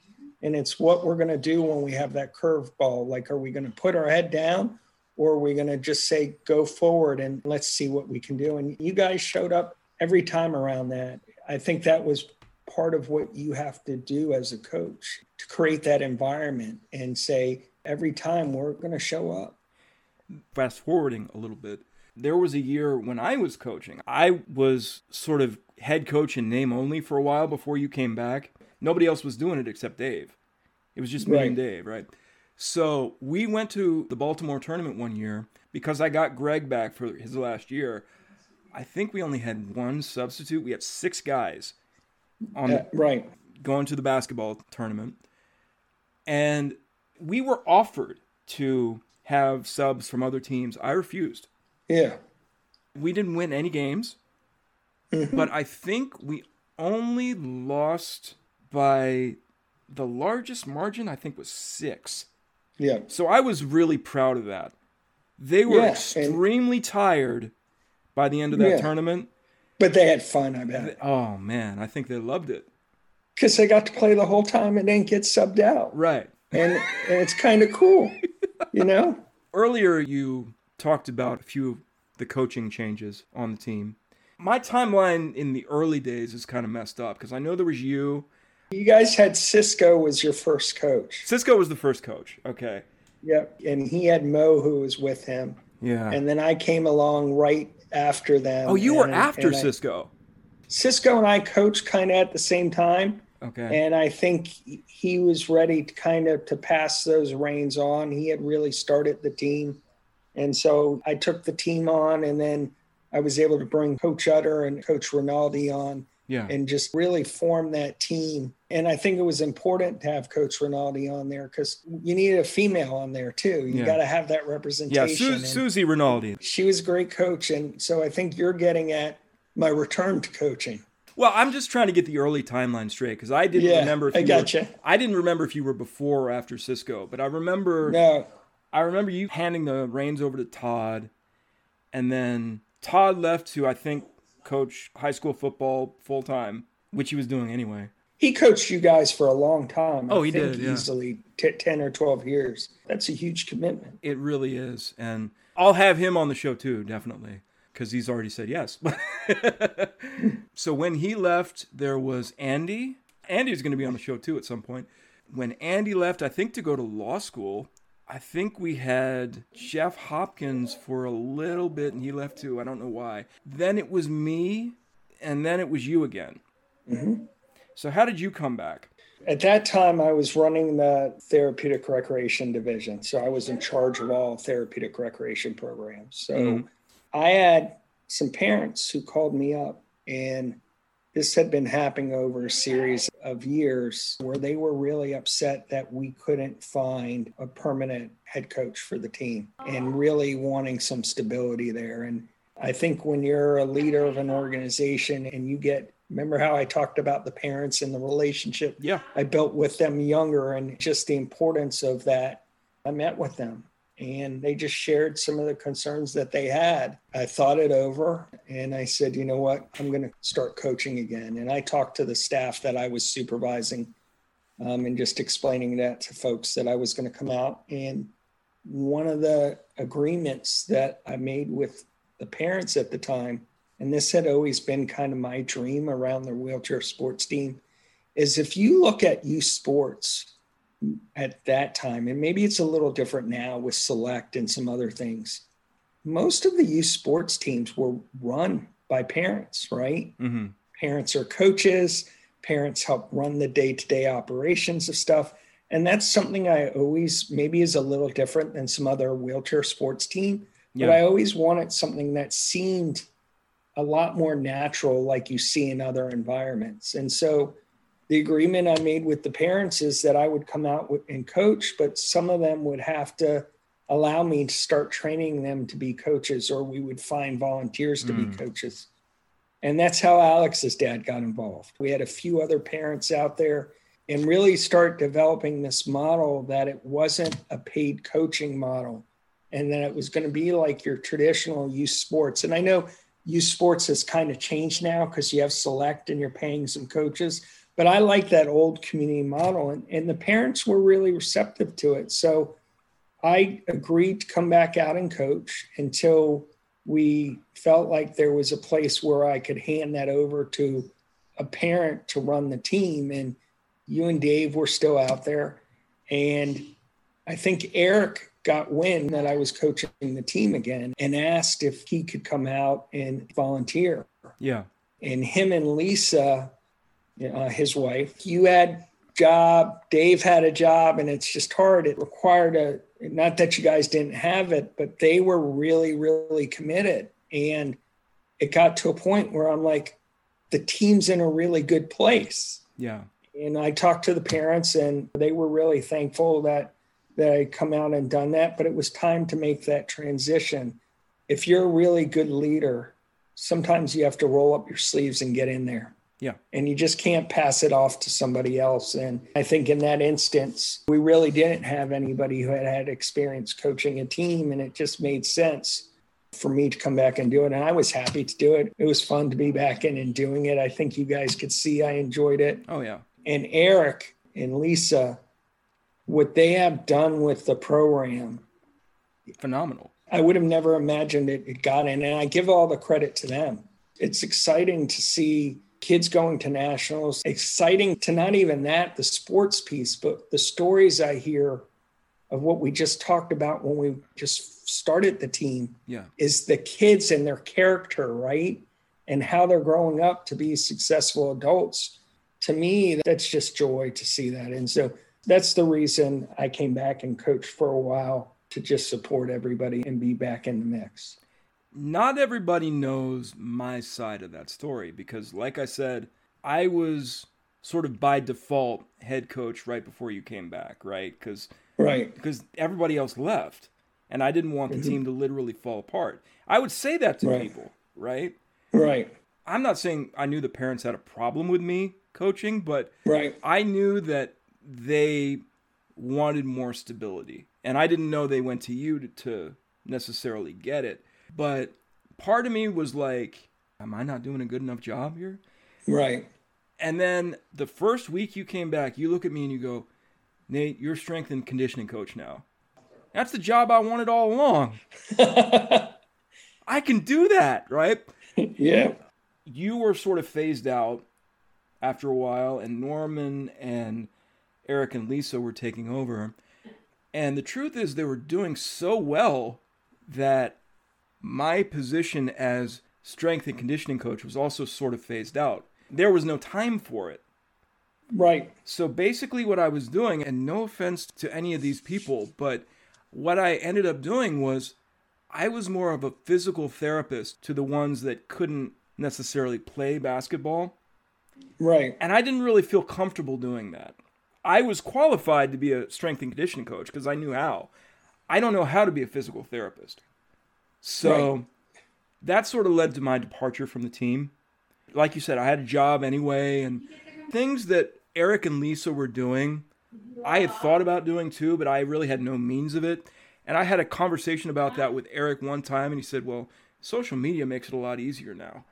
And it's what we're going to do when we have that curveball. Like, are we going to put our head down, or are we going to just say, go forward and let's see what we can do? And you guys showed up every time around that. I think that was part of what you have to do as a coach to create that environment and say, every time we're going to show up. Fast forwarding a little bit, there was a year when I was coaching. I was sort of head coach in name only for a while before you came back. Nobody else was doing it except Dave. It was just me and Dave, right? So we went to the Baltimore tournament one year because I got Greg back for his last year. I think we only had one substitute. We had six guys on going to the basketball tournament, and we were offered to have subs from other teams. I refused. Yeah, we didn't win any games, but I think we only lost by the largest margin. I think was 6. Yeah. So I was really proud of that. They were extremely tired by the end of that tournament. But they had fun, I bet. Oh, man. I think they loved it. Because they got to play the whole time and didn't get subbed out. Right. And it's kind of cool, you know? Earlier, you talked about a few of the coaching changes on the team. My timeline in the early days is kind of messed up because I know there was you. You guys had Cisco was your first coach. Cisco was the first coach. Okay. Yep. And he had Mo who was with him. Yeah. And then I came along right after them. Oh, you were after Cisco. Cisco and I coached kind of at the same time. Okay. And I think he was ready to kind of to pass those reins on. He had really started the team. And so I took the team on, and then I was able to bring Coach Utter and Coach Rinaldi on and just really form that team. And I think it was important to have Coach Rinaldi on there because you needed a female on there too. You got to have that representation. Yeah, Susie Rinaldi. She was a great coach. And so I think you're getting at my return to coaching. Well, I'm just trying to get the early timeline straight because I didn't remember if you were before or after Cisco, but I remember I remember you handing the reins over to Todd, and then Todd left to, I think, coach high school football full-time, which he was doing anyway. He coached you guys for a long time. Oh, he did, yeah. Easily 10 or 12 years. That's a huge commitment. It really is. And I'll have him on the show too, definitely, because he's already said yes. So when he left, there was Andy. Andy's going to be on the show too at some point. When Andy left, I think to go to law school, I think we had Jeff Hopkins for a little bit, and he left too. I don't know why. Then it was me, and then it was you again. Mm-hmm. So how did you come back? At that time, I was running the therapeutic recreation division. So I was in charge of all therapeutic recreation programs. So mm-hmm. I had some parents who called me up, and this had been happening over a series of years where they were really upset that we couldn't find a permanent head coach for the team and really wanting some stability there. And I think when you're a leader of an organization and you get, remember how I talked about the parents and the relationship I built with them younger and just the importance of that, I met with them. And they just shared some of the concerns that they had. I thought it over and I said, you know what, I'm going to start coaching again. And I talked to the staff that I was supervising and just explaining that to folks that I was going to come out. And one of the agreements that I made with the parents at the time, and this had always been kind of my dream around the wheelchair sports team, is if you look at youth sports at that time, and maybe it's a little different now with select and some other things, most of the youth sports teams were run by parents, right? Mm-hmm. Parents are coaches, parents help run the day-to-day operations of stuff. And that's something I always, maybe is a little different than some other wheelchair sports team, but I always wanted something that seemed a lot more natural, like you see in other environments. And so the agreement I made with the parents is that I would come out and coach, but some of them would have to allow me to start training them to be coaches, or we would find volunteers to be coaches. And that's how Alex's dad got involved. We had a few other parents out there and really start developing this model that it wasn't a paid coaching model, and that it was going to be like your traditional youth sports. And I know youth sports has kind of changed now because you have select and you're paying some coaches. But I like that old community model, and the parents were really receptive to it. So I agreed to come back out and coach until we felt like there was a place where I could hand that over to a parent to run the team. And you and Dave were still out there. And I think Eric got wind that I was coaching the team again and asked if he could come out and volunteer. Yeah. And him and Lisa, his wife, you had job, Dave had a job, and it's just hard. It required not that you guys didn't have it, but they were really, really committed. And it got to a point where I'm like, the team's in a really good place. Yeah. And I talked to the parents, and they were really thankful that I come out and done that, but it was time to make that transition. If you're a really good leader, sometimes you have to roll up your sleeves and get in there. Yeah. And you just can't pass it off to somebody else. And I think in that instance, we really didn't have anybody who had experience coaching a team. And it just made sense for me to come back and do it. And I was happy to do it. It was fun to be back in and doing it. I think you guys could see I enjoyed it. Oh, yeah. And Eric and Lisa, what they have done with the program. Phenomenal. I would have never imagined it got in. And I give all the credit to them. It's exciting to see kids going to nationals, exciting to not even that, the sports piece, but the stories I hear of what we just talked about when we just started the team is the kids and their character, right? And how they're growing up to be successful adults. To me, that's just joy to see that. And so that's the reason I came back and coached for a while, to just support everybody and be back in the mix. Not everybody knows my side of that story because, like I said, I was sort of by default head coach right before you came back, right? Because everybody else left, and I didn't want the team to literally fall apart. I would say that to people, right? Right. I'm not saying I knew the parents had a problem with me coaching, but I knew that they wanted more stability. And I didn't know they went to you to necessarily get it. But part of me was like, am I not doing a good enough job here? Right. And then the first week you came back, you look at me and you go, Nate, you're strength and conditioning coach now. That's the job I wanted all along. I can do that, right? Yeah. You were sort of phased out after a while, and Norman and Eric and Lisa were taking over. And the truth is they were doing so well that my position as strength and conditioning coach was also sort of phased out. There was no time for it. Right. So basically what I was doing, and no offense to any of these people, but what I ended up doing was I was more of a physical therapist to the ones that couldn't necessarily play basketball. Right. And I didn't really feel comfortable doing that. I was qualified to be a strength and conditioning coach because I knew how. I don't know how to be a physical therapist. So right. That sort of led to my departure from the team. Like you said, I had a job anyway, and things that Eric and Lisa were doing, I had thought about doing too, but I really had no means of it. And I had a conversation about that with Eric one time, and he said, well, social media makes it a lot easier now.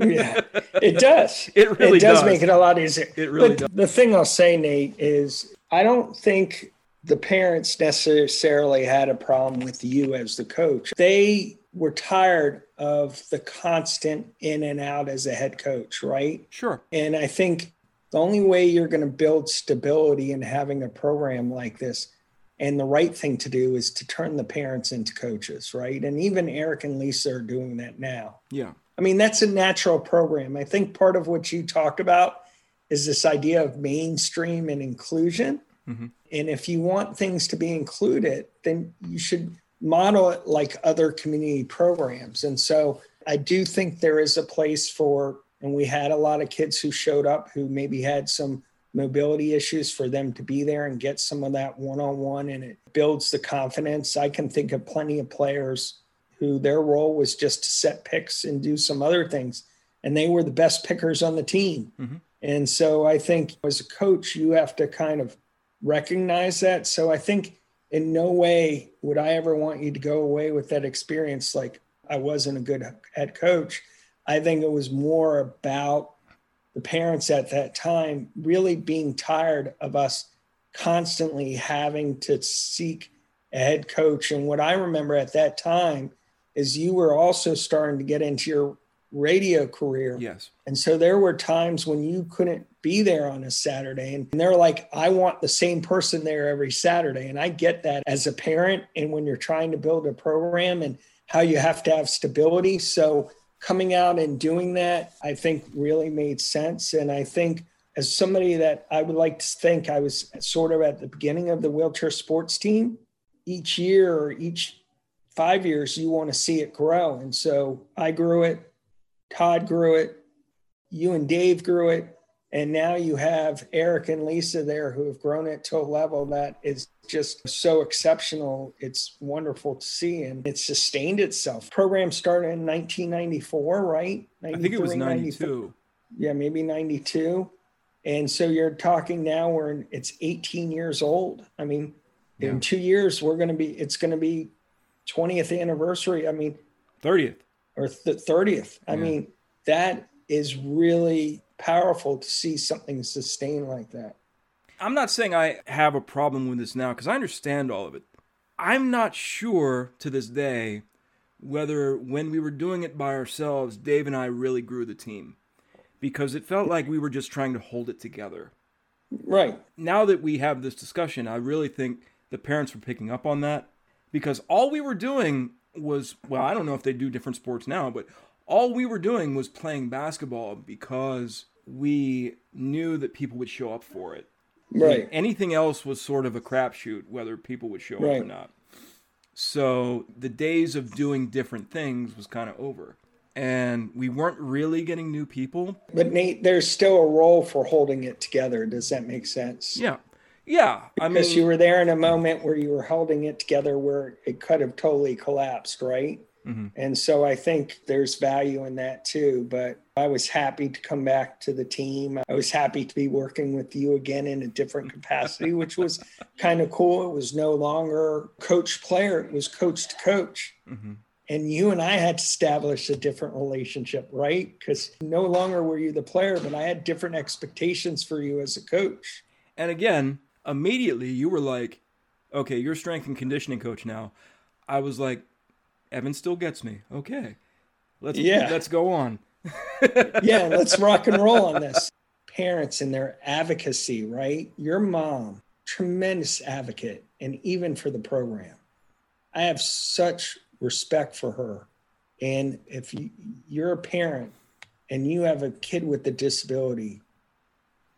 Yeah, it does. It really does make it a lot easier. It really does. The thing I'll say, Nate, is I don't think the parents necessarily had a problem with you as the coach. They were tired of the constant in and out as a head coach, right? Sure. And I think the only way you're going to build stability in having a program like this, and the right thing to do, is to turn the parents into coaches, right? And even Eric and Lisa are doing that now. Yeah. I mean, that's a natural program. I think part of what you talked about is this idea of mainstream and inclusion. Mm-hmm. And if you want things to be included, then you should model it like other community programs. And so I do think there is a place for, and we had a lot of kids who showed up who maybe had some mobility issues, for them to be there and get some of that one-on-one, and it builds the confidence. I can think of plenty of players who their role was just to set picks and do some other things, and they were the best pickers on the team. Mm-hmm. And so I think as a coach, you have to kind of recognize that. So I think in no way would I ever want you to go away with that experience like I wasn't a good head coach. I think it was more about the parents at that time really being tired of us constantly having to seek a head coach. And what I remember at that time is you were also starting to get into your radio career. Yes. And so there were times when you couldn't be there on a Saturday, and they're like, I want the same person there every Saturday. And I get that as a parent, and when you're trying to build a program and how you have to have stability. So coming out and doing that, I think really made sense. And I think as somebody that I would like to think I was sort of at the beginning of the wheelchair sports team, each year or each 5 years, you want to see it grow. And so I grew it, Todd grew it, you and Dave grew it. And now you have Eric and Lisa there who have grown it to a level that is just so exceptional. It's wonderful to see. And it sustained itself. Program started in 1994, right? I think it was 92. Yeah, maybe 92. And so you're talking now where it's 18 years old. I mean, yeah. In 2 years, it's going to be 20th anniversary. I mean, 30th or 30th. Yeah. I mean, that is really powerful to see something sustained like that. I'm not saying I have a problem with this now because I understand all of it. I'm not sure to this day whether when we were doing it by ourselves, Dave and I really grew the team, because it felt like we were just trying to hold it together. Right. Now that we have this discussion, I really think the parents were picking up on that, because all we were doing was, well, I don't know if they do different sports now, but all we were doing was playing basketball because we knew that people would show up for it. Right. And anything else was sort of a crapshoot, whether people would show up or not. So the days of doing different things was kind of over. And we weren't really getting new people. But Nate, there's still a role for holding it together. Does that make sense? Yeah. Yeah. Because you were there in a moment where you were holding it together where it could have totally collapsed, right? Mm-hmm. And so I think there's value in that too. But I was happy to come back to the team. I was happy to be working with you again in a different capacity, which was kind of cool. It was no longer coach player. It was coach to coach. Mm-hmm. And you and I had to establish a different relationship, right? Because no longer were you the player, but I had different expectations for you as a coach. And again, immediately you were like, okay, you're strength and conditioning coach now. I was like, Evan still gets me. Okay, let's go on. Yeah, let's rock and roll on this. Parents and their advocacy, right? Your mom, tremendous advocate, and even for the program. I have such respect for her. And if you're a parent and you have a kid with a disability,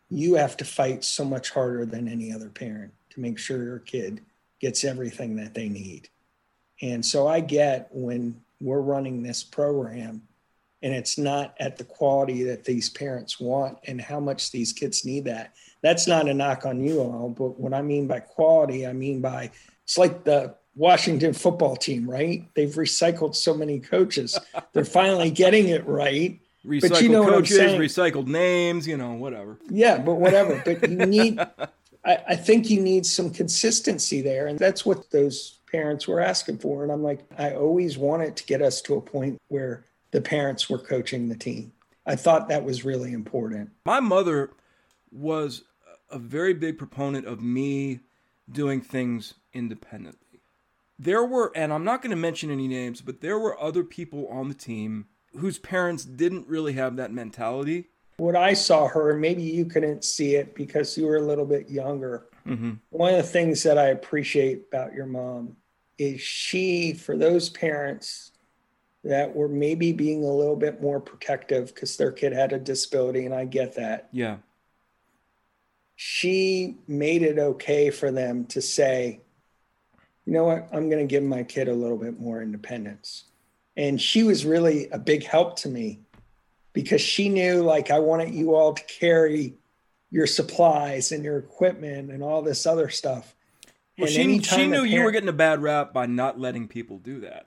you have to fight so much harder than any other parent to make sure your kid gets everything that they need. And so I get when we're running this program and it's not at the quality that these parents want and how much these kids need that. That's not a knock on you all, but what I mean by quality, I mean by, it's like the Washington football team, right? They've recycled so many coaches. They're finally getting it right. Recycled but you know coaches, recycled names, you know, whatever. Yeah, but whatever. But you need, I think you need some consistency there. And that's what those parents were asking for. And I'm like, I always wanted to get us to a point where the parents were coaching the team. I thought that was really important. My mother was a very big proponent of me doing things independently. There were, and I'm not going to mention any names, but there were other people on the team whose parents didn't really have that mentality. When I saw her, maybe you couldn't see it because you were a little bit younger. Mm-hmm. One of the things that I appreciate about your mom is she, for those parents that were maybe being a little bit more protective because their kid had a disability, and I get that. Yeah. She made it okay for them to say, you know what, I'm going to give my kid a little bit more independence. And she was really a big help to me because she knew, like, I wanted you all to carry your supplies and your equipment and all this other stuff. Well, she knew you were getting a bad rap by not letting people do that.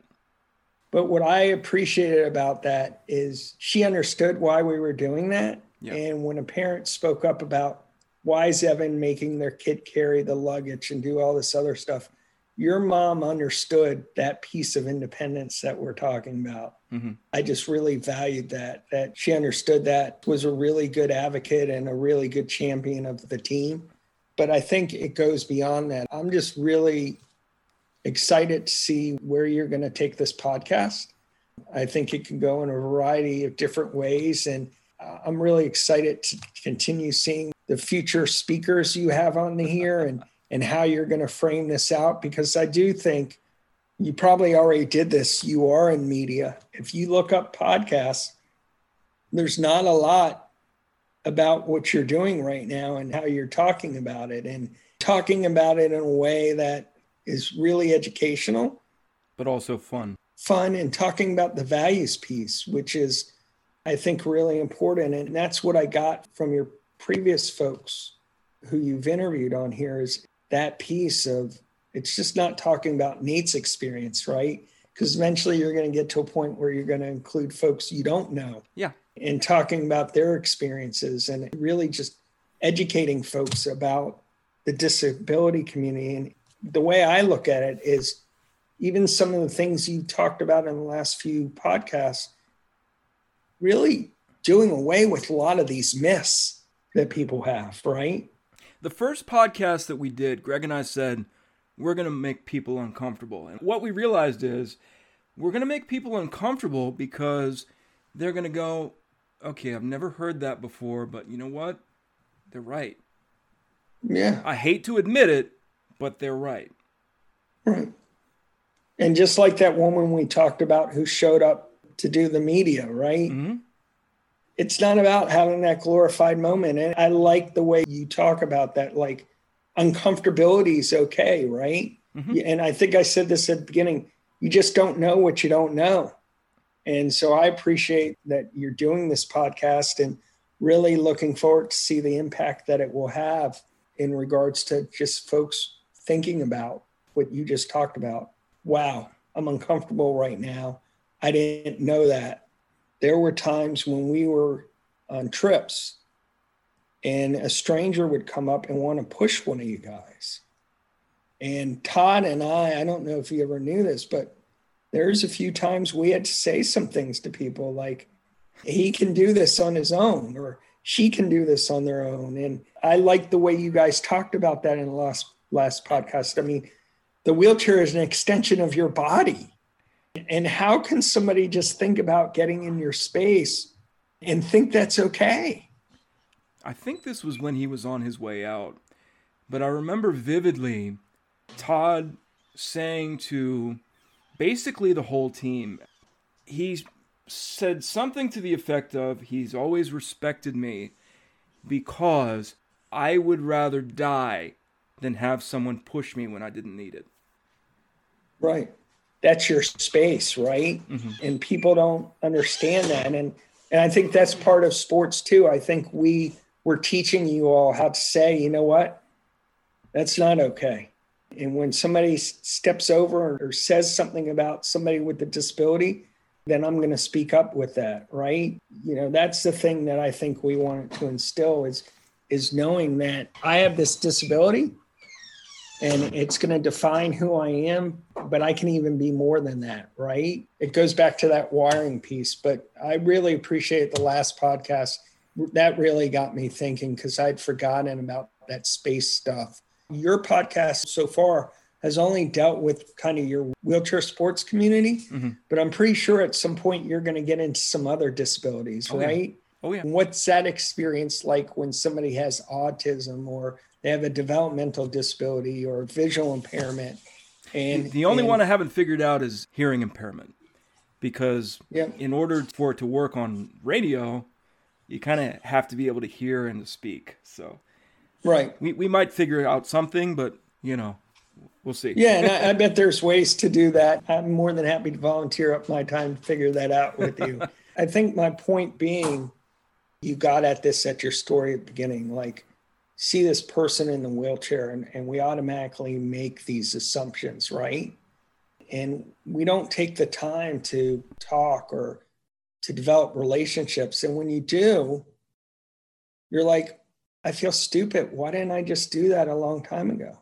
But what I appreciated about that is she understood why we were doing that. Yeah. And when a parent spoke up about why is Evan making their kid carry the luggage and do all this other stuff, your mom understood that piece of independence that we're talking about. Mm-hmm. I just really valued that she understood that, was a really good advocate and a really good champion of the team. But I think it goes beyond that. I'm just really excited to see where you're going to take this podcast. I think it can go in a variety of different ways. And I'm really excited to continue seeing the future speakers you have on here and how you're going to frame this out, because I do think you probably already did this. You are in media. If you look up podcasts, there's not a lot about what you're doing right now and how you're talking about it, and talking about it in a way that is really educational, but also fun, and talking about the values piece, which is, I think, really important. And that's what I got from your previous folks who you've interviewed on here, is that piece of, it's just not talking about Nate's experience, right? Because eventually you're going to get to a point where you're going to include folks you don't know. Yeah. And talking about their experiences and really just educating folks about the disability community. And the way I look at it is, even some of the things you talked about in the last few podcasts, really doing away with a lot of these myths that people have, right? The first podcast that we did, Greg and I said, we're going to make people uncomfortable. And what we realized is we're going to make people uncomfortable because they're going to go, okay, I've never heard that before, but you know what? They're right. Yeah. I hate to admit it, but they're right. Right. And just like that woman we talked about who showed up to do the media, right? Mm-hmm. It's not about having that glorified moment. And I like the way you talk about that, like, uncomfortability is okay, right? Mm-hmm. And I think I said this at the beginning, you just don't know what you don't know. And so I appreciate that you're doing this podcast and really looking forward to see the impact that it will have in regards to just folks thinking about what you just talked about. Wow, I'm uncomfortable right now. I didn't know that. There were times when we were on trips and a stranger would come up and want to push one of you guys. And Todd and I don't know if you ever knew this, but there's a few times we had to say some things to people like, he can do this on his own, or she can do this on their own. And I like the way you guys talked about that in the last podcast. I mean, the wheelchair is an extension of your body. And how can somebody just think about getting in your space and think that's okay? I think this was when he was on his way out, but I remember vividly Todd saying to basically the whole team, he said something to the effect of, he's always respected me because I would rather die than have someone push me when I didn't need it. Right. That's your space, right? Mm-hmm. And people don't understand that. And I think that's part of sports too. I think we're teaching you all how to say, you know what? That's not okay. And when somebody steps over or says something about somebody with a disability, then I'm going to speak up with that, right? You know, that's the thing that I think we wanted to instill is knowing that I have this disability and it's going to define who I am, but I can even be more than that, right? It goes back to that wiring piece, but I really appreciate the last podcast. That really got me thinking because I'd forgotten about that space stuff. Your podcast so far has only dealt with kind of your wheelchair sports community, mm-hmm. but I'm pretty sure at some point you're going to get into some other disabilities, right? Oh, yeah. What's that experience like when somebody has autism or they have a developmental disability or visual impairment? And the only one I haven't figured out is hearing impairment, because in order for it to work on radio, you kind of have to be able to hear and to speak. So right. We might figure out something, but you know, we'll see. Yeah. And I bet there's ways to do that. I'm more than happy to volunteer up my time to figure that out with you. I think my point being, you got at this at your story at the beginning, like see this person in the wheelchair and we automatically make these assumptions, right? And we don't take the time to talk or to develop relationships. And when you do, you're like, I feel stupid. Why didn't I just do that a long time ago?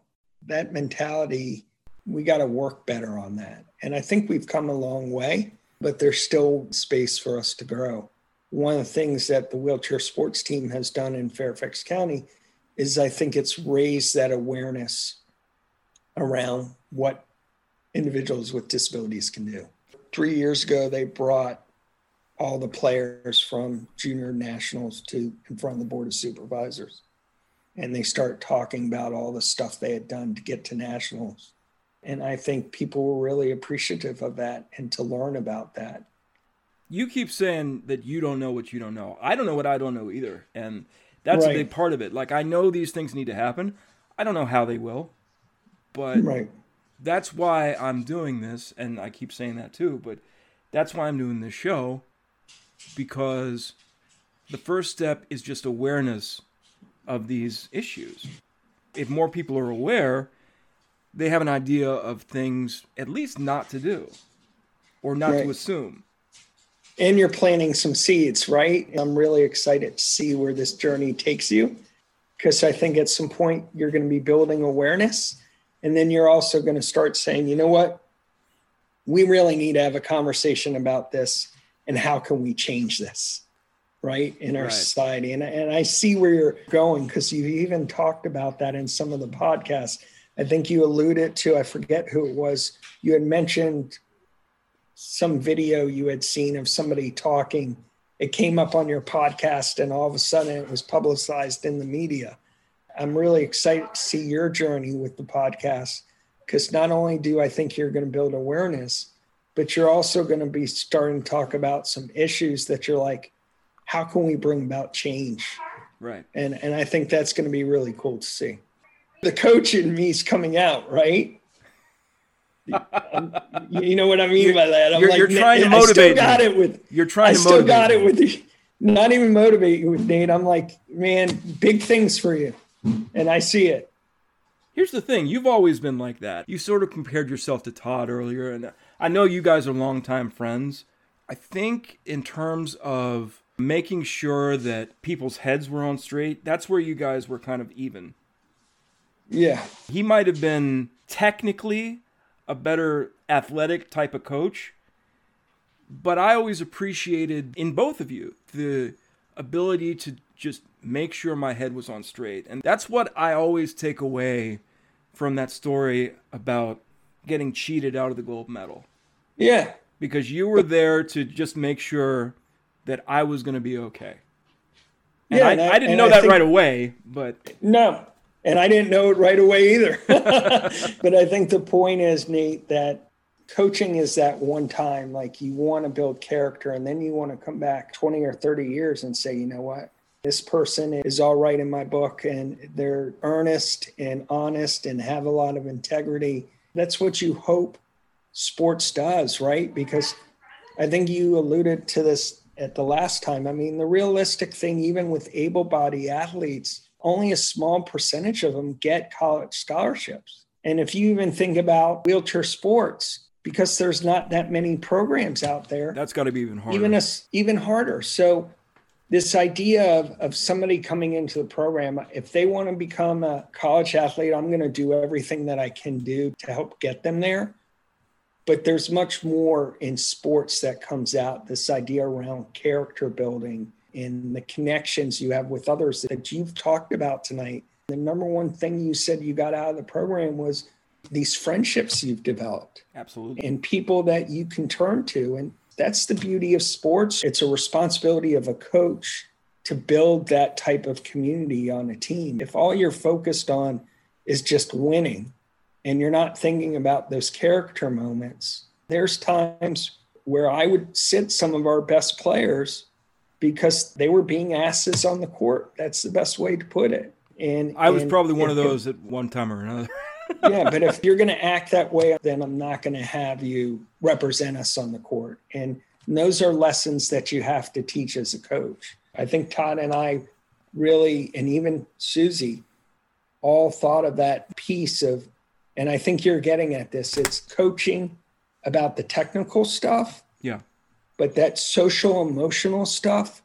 That mentality, we got to work better on that. And I think we've come a long way, but there's still space for us to grow. One of the things that the wheelchair sports team has done in Fairfax County is I think it's raised that awareness around what individuals with disabilities can do. 3 years ago, they brought all the players from junior nationals to in front of the Board of Supervisors. And they start talking about all the stuff they had done to get to nationals. And I think people were really appreciative of that and to learn about that. You keep saying that you don't know what you don't know. I don't know what I don't know either. And that's a big part of it. Like, I know these things need to happen. I don't know how they will, but that's why I'm doing this. And I keep saying that too, but that's why I'm doing this show, because the first step is just awareness of these issues. If more people are aware, they have an idea of things at least not to do or not to assume. And you're planting some seeds, right? I'm really excited to see where this journey takes you, because I think at some point you're going to be building awareness, and then you're also going to start saying, you know what? We really need to have a conversation about this and how can we change this? Right, in our society. And I see where you're going, because you even talked about that in some of the podcasts. I think you alluded to, I forget who it was, you had mentioned some video you had seen of somebody talking. It came up on your podcast and all of a sudden it was publicized in the media. I'm really excited to see your journey with the podcast, because not only do I think you're going to build awareness, but you're also going to be starting to talk about some issues that you're like, how can we bring about change? Right. And I think that's going to be really cool to see. The coach in me is coming out, right? You know what I mean by that? I'm you're trying to motivate. I still got it with you. Not even motivate you with Nate. I'm like, man, big things for you. And I see it. Here's the thing. You've always been like that. You sort of compared yourself to Todd earlier. And I know you guys are longtime friends. I think in terms of making sure that people's heads were on straight, that's where you guys were kind of even. Yeah. He might have been technically a better athletic type of coach, but I always appreciated in both of you the ability to just make sure my head was on straight. And that's what I always take away from that story about getting cheated out of the gold medal. Yeah. Because you were there to just make sure that I was going to be okay. And yeah, I didn't know that right away, but... No, and I didn't know it right away either. But I think the point is, Nate, that coaching is that one time. Like, you want to build character, and then you want to come back 20 or 30 years and say, you know what? This person is all right in my book, and they're earnest and honest and have a lot of integrity. That's what you hope sports does, right? Because I think you alluded to this at the last time. I mean, the realistic thing, even with able-bodied athletes, only a small percentage of them get college scholarships. And if you even think about wheelchair sports, because there's not that many programs out there, that's got to be even harder. Even harder. So this idea of somebody coming into the program, if they want to become a college athlete, I'm going to do everything that I can do to help get them there. But there's much more in sports that comes out, this idea around character building and the connections you have with others that you've talked about tonight. The number one thing you said you got out of the program was these friendships you've developed. Absolutely. And people that you can turn to. And that's the beauty of sports. It's a responsibility of a coach to build that type of community on a team. If all you're focused on is just winning, and you're not thinking about those character moments, there's times where I would sit some of our best players because they were being asses on the court. That's the best way to put it. And I was probably one of those at one time or another. Yeah, but if you're going to act that way, then I'm not going to have you represent us on the court. And those are lessons that you have to teach as a coach. I think Todd and I really, and even Susie, all thought of that piece of, and I think you're getting at this, it's coaching about the technical stuff. Yeah. But that social, emotional stuff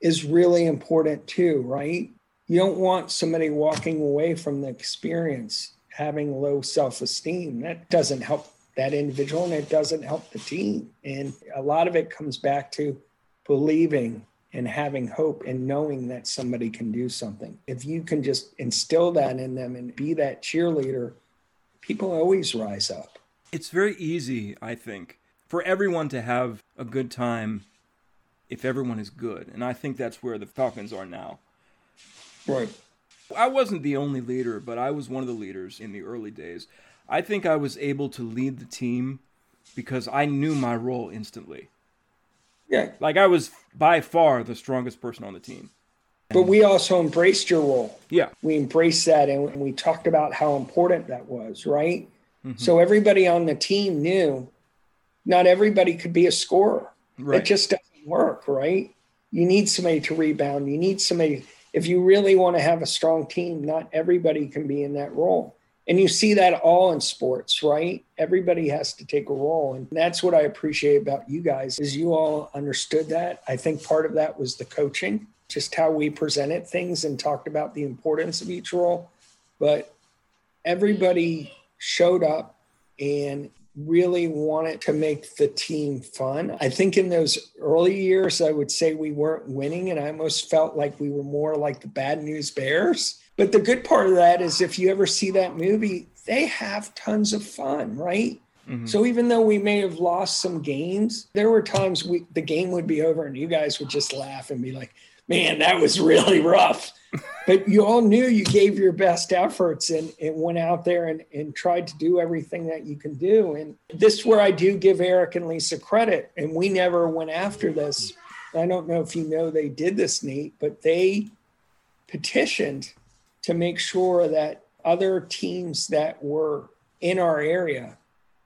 is really important too, right? You don't want somebody walking away from the experience having low self-esteem. That doesn't help that individual, and it doesn't help the team. And a lot of it comes back to believing and having hope and knowing that somebody can do something. If you can just instill that in them and be that cheerleader, people always rise up. It's very easy, I think, for everyone to have a good time if everyone is good. And I think that's where the Falcons are now. Right. I wasn't the only leader, but I was one of the leaders in the early days. I think I was able to lead the team because I knew my role instantly. Yeah. Like, I was by far the strongest person on the team. But we also embraced your role. Yeah. We embraced that, and we talked about how important that was, right? Mm-hmm. So everybody on the team knew not everybody could be a scorer. Right. It just doesn't work, right? You need somebody to rebound. You need somebody. If you really want to have a strong team, not everybody can be in that role. And you see that all in sports, right? Everybody has to take a role. And that's what I appreciate about you guys is you all understood that. I think part of that was the coaching, just how we presented things and talked about the importance of each role. But everybody showed up and really wanted to make the team fun. I think in those early years, I would say we weren't winning, and I almost felt like we were more like the Bad News Bears. But the good part of that is if you ever see that movie, they have tons of fun, right? Mm-hmm. So even though we may have lost some games, there were times the game would be over and you guys would just laugh and be like, man, that was really rough. But you all knew you gave your best efforts and went out there and tried to do everything that you can do. And this is where I do give Eric and Lisa credit. And we never went after this. I don't know if you know they did this, Nate, but they petitioned to make sure that other teams that were in our area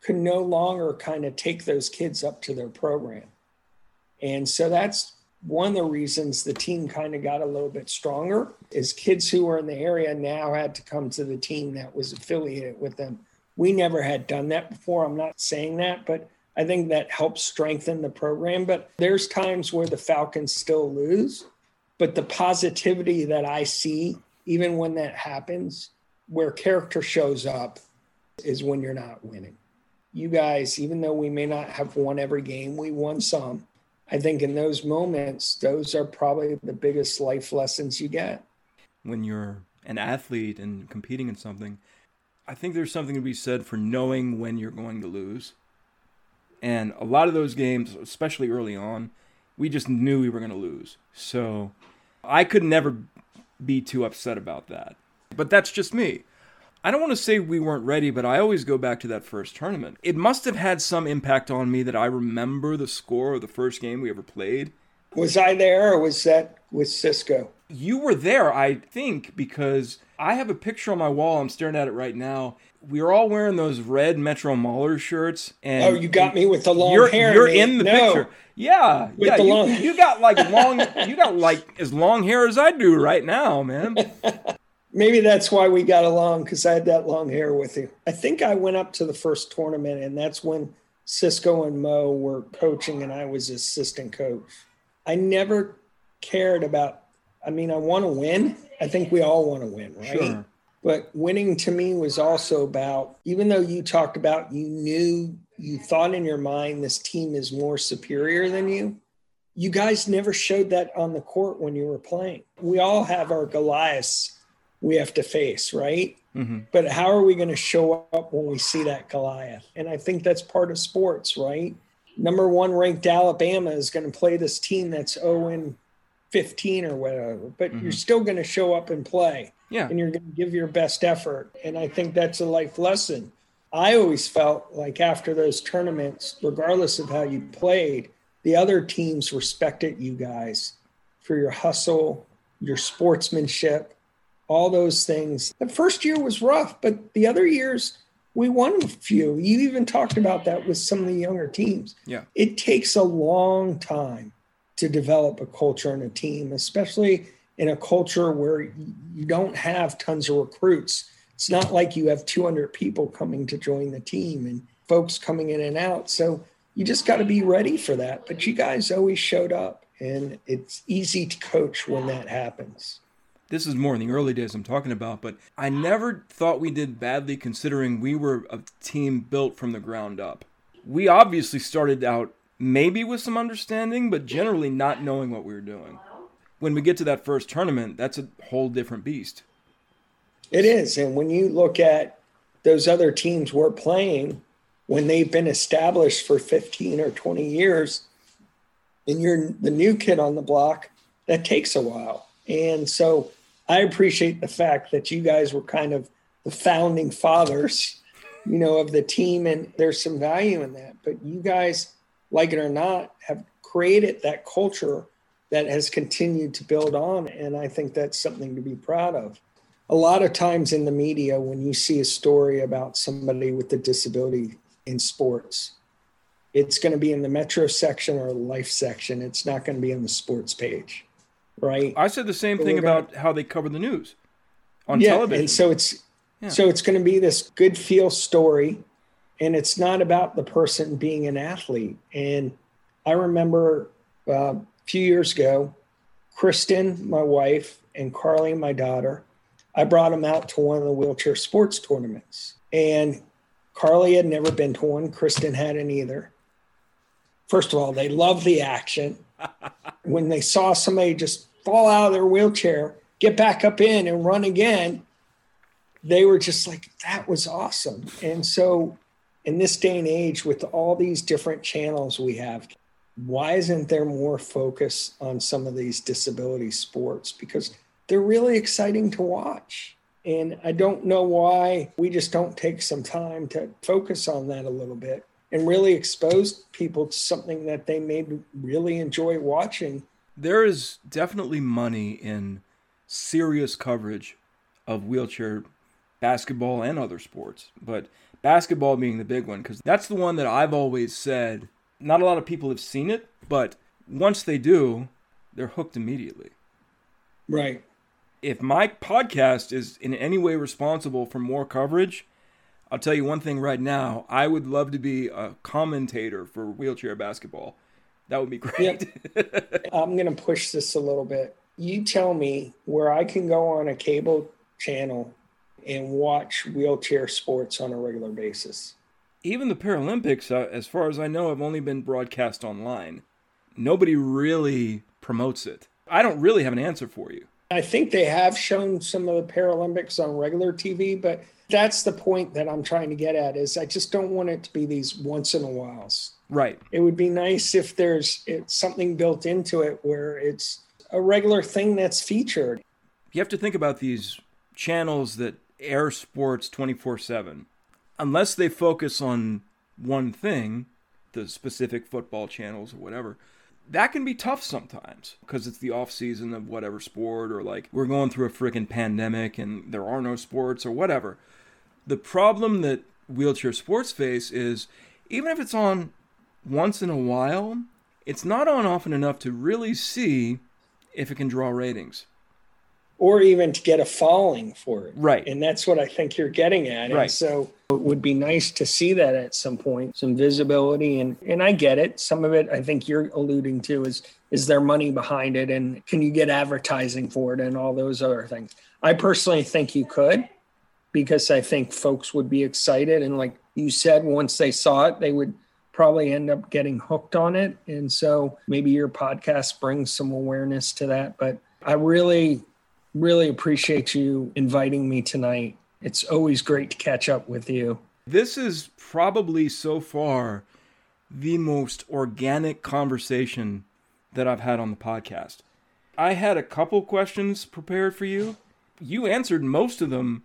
could no longer kind of take those kids up to their program. And so that's one of the reasons the team kind of got a little bit stronger is kids who were in the area now had to come to the team that was affiliated with them. We never had done that before. I'm not saying that, but I think that helps strengthen the program. But there's times where the Falcons still lose. But the positivity that I see, even when that happens, where character shows up, is when you're not winning. You guys, even though we may not have won every game, we won some. I think in those moments, those are probably the biggest life lessons you get. When you're an athlete and competing in something, I think there's something to be said for knowing when you're going to lose. And a lot of those games, especially early on, we just knew we were going to lose. So I could never be too upset about that. But that's just me. I don't want to say we weren't ready, but I always go back to that first tournament. It must have had some impact on me that I remember the score of the first game we ever played. Was I there, or was that with Cisco? You were there, I think, because I have a picture on my wall. I'm staring at it right now. We were all wearing those red Metro Maulers shirts. And oh, you got me with the long hair. You're in the picture. Yeah. With the long hair. You got like as long hair as I do right now, man. Maybe that's why we got along, because I had that long hair with you. I think I went up to the first tournament, and that's when Cisco and Mo were coaching and I was assistant coach. I never cared about, I want to win. I think we all want to win, right? Sure. But winning to me was also about, even though you talked about you thought in your mind this team is more superior than you, you guys never showed that on the court when you were playing. We all have our Goliaths we have to face, right? Mm-hmm. But how are we going to show up when we see that Goliath? And I think that's part of sports, right? Number one ranked Alabama is going to play this team that's 0-15 or whatever, but mm-hmm. You're still going to show up and play. Yeah. And you're going to give your best effort. And I think that's a life lesson. I always felt like after those tournaments, regardless of how you played, the other teams respected you guys for your hustle, your sportsmanship, all those things. The first year was rough, but the other years we won a few. You even talked about that with some of the younger teams. Yeah. It takes a long time to develop a culture and a team, especially in a culture where you don't have tons of recruits. It's not like you have 200 people coming to join the team and folks coming in and out. So you just got to be ready for that. But you guys always showed up, and it's easy to coach when that happens. This is more in the early days I'm talking about, but I never thought we did badly considering we were a team built from the ground up. We obviously started out maybe with some understanding, but generally not knowing what we were doing. When we get to that first tournament, that's a whole different beast. It is. And when you look at those other teams we're playing, when they've been established for 15 or 20 years, and you're the new kid on the block, that takes a while. And so I appreciate the fact that you guys were kind of the founding fathers, of the team, and there's some value in that. But you guys, like it or not, have created that culture that has continued to build on, and I think that's something to be proud of. A lot of times in the media, when you see a story about somebody with a disability in sports, it's going to be in the Metro section or Life section. It's not going to be on the sports page. Right. I said the same thing about how they cover the news on television. And so it's going to be this good feel story, and it's not about the person being an athlete. And I remember a few years ago, Kristen, my wife, and Carly, my daughter, I brought them out to one of the wheelchair sports tournaments. And Carly had never been to one. Kristen hadn't either. First of all, they love the action. When they saw somebody just fall out of their wheelchair, get back up in and run again, they were just like, that was awesome. And so in this day and age, with all these different channels we have, why isn't there more focus on some of these disability sports? Because they're really exciting to watch. And I don't know why we just don't take some time to focus on that a little bit and really exposed people to something that they may really enjoy watching. There is definitely money in serious coverage of wheelchair basketball and other sports, but basketball being the big one, because that's the one that I've always said, not a lot of people have seen it, but once they do, they're hooked immediately. Right. If my podcast is in any way responsible for more coverage, I'll tell you one thing right now. I would love to be a commentator for wheelchair basketball. That would be great. Yep. I'm going to push this a little bit. You tell me where I can go on a cable channel and watch wheelchair sports on a regular basis. Even the Paralympics, as far as I know, have only been broadcast online. Nobody really promotes it. I don't really have an answer for you. I think they have shown some of the Paralympics on regular TV, but that's the point that I'm trying to get at is I just don't want it to be these once in a whiles. Right. It would be nice if there's something built into it where it's a regular thing that's featured. You have to think about these channels that air sports 24/7. Unless they focus on one thing, the specific football channels or whatever, that can be tough sometimes because it's the off season of whatever sport, or like we're going through a freaking pandemic and there are no sports or whatever. The problem that wheelchair sports face is even if it's on once in a while, it's not on often enough to really see if it can draw ratings. Or even to get a following for it. Right. And that's what I think you're getting at. Right. And so it would be nice to see that at some point, some visibility. And I get it. Some of it I think you're alluding to is there money behind it? And can you get advertising for it and all those other things? I personally think you could, because I think folks would be excited. And like you said, once they saw it, they would probably end up getting hooked on it. And so maybe your podcast brings some awareness to that. But I really appreciate you inviting me tonight. It's always great to catch up with you. This is probably so far the most organic conversation that I've had on the podcast. I had a couple questions prepared for you. You answered most of them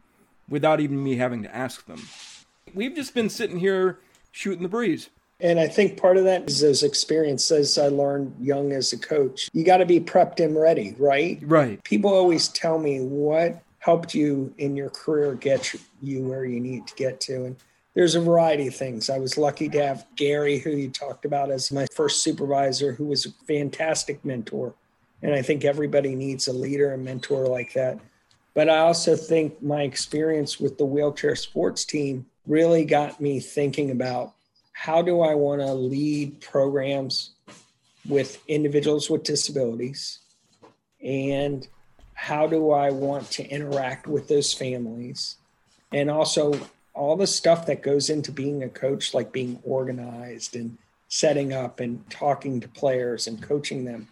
without even me having to ask them. We've just been sitting here shooting the breeze. And I think part of that is those experiences I learned young as a coach. You got to be prepped and ready, right? Right. People always tell me what helped you in your career get you where you need to get to. And there's a variety of things. I was lucky to have Gary, who you talked about, as my first supervisor, who was a fantastic mentor. And I think everybody needs a leader and mentor like that. But I also think my experience with the wheelchair sports team really got me thinking about, how do I want to lead programs with individuals with disabilities? And how do I want to interact with those families? And also all the stuff that goes into being a coach, like being organized and setting up and talking to players and coaching them.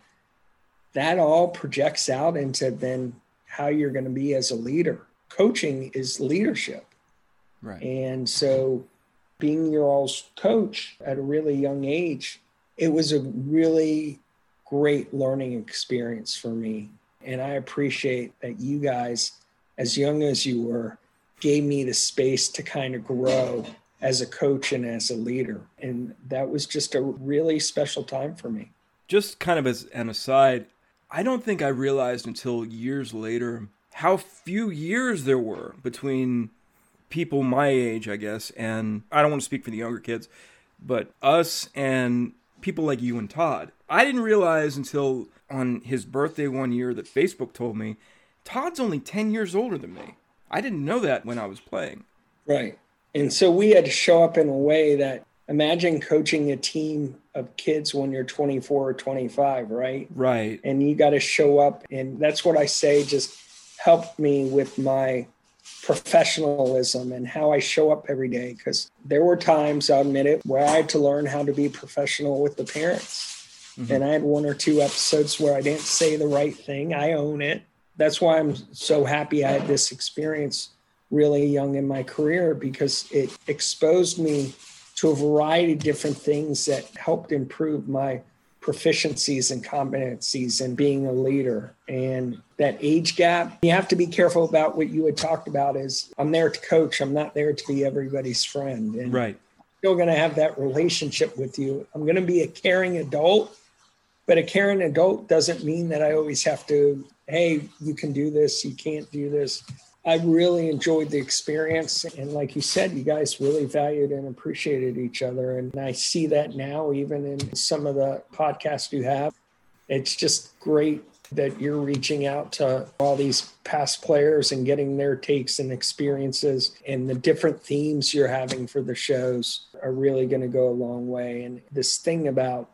That all projects out into then how you're going to be as a leader. Coaching is leadership. Right. And so being your all's coach at a really young age, it was a really great learning experience for me. And I appreciate that you guys, as young as you were, gave me the space to kind of grow as a coach and as a leader. And that was just a really special time for me. Just kind of as an aside, I don't think I realized until years later how few years there were between people my age, I guess, and I don't want to speak for the younger kids, but us and people like you and Todd. I didn't realize until on his birthday one year that Facebook told me, Todd's only 10 years older than me. I didn't know that when I was playing. Right. And so we had to show up in a way that, imagine coaching a team of kids when you're 24 or 25, right? Right. And you got to show up. And that's what I say just helped me with my professionalism and how I show up every day, because there were times, I'll admit it, where I had to learn how to be professional with the parents. Mm-hmm. And I had one or two episodes where I didn't say the right thing. I own it. That's why I'm so happy I had this experience really young in my career, because it exposed me to a variety of different things that helped improve my proficiencies and competencies and being a leader. And that age gap, you have to be careful about what you had talked about is, I'm there to coach. I'm not there to be everybody's friend. And right. I'm still going to have that relationship with you. I'm going to be a caring adult, but a caring adult doesn't mean that I always have to, hey, you can do this, you can't do this. I really enjoyed the experience. And like you said, you guys really valued and appreciated each other. And I see that now, even in some of the podcasts you have. It's just great that you're reaching out to all these past players and getting their takes and experiences, and the different themes you're having for the shows are really going to go a long way. And this thing about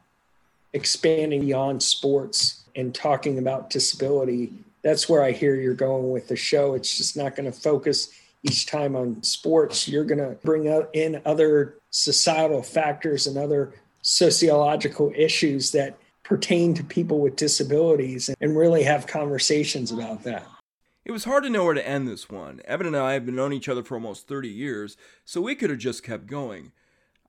expanding beyond sports and talking about disability, that's where I hear you're going with the show. It's just not going to focus each time on sports. You're going to bring in other societal factors and other sociological issues that pertain to people with disabilities and really have conversations about that. It was hard to know where to end this one. Evan and I have been known each other for almost 30 years, so we could have just kept going.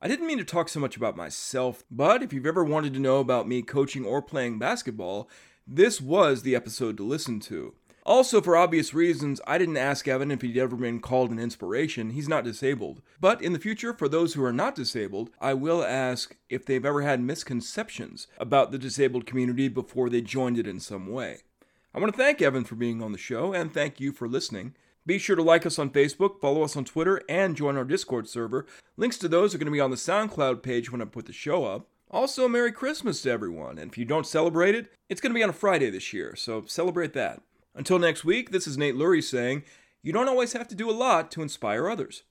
I didn't mean to talk so much about myself, but if you've ever wanted to know about me coaching or playing basketball, this was the episode to listen to. Also, for obvious reasons, I didn't ask Evan if he'd ever been called an inspiration. He's not disabled. But in the future, for those who are not disabled, I will ask if they've ever had misconceptions about the disabled community before they joined it in some way. I want to thank Evan for being on the show, and thank you for listening. Be sure to like us on Facebook, follow us on Twitter, and join our Discord server. Links to those are going to be on the SoundCloud page when I put the show up. Also, Merry Christmas to everyone, and if you don't celebrate it, it's going to be on a Friday this year, so celebrate that. Until next week, this is Nate Lurie saying, you don't always have to do a lot to inspire others.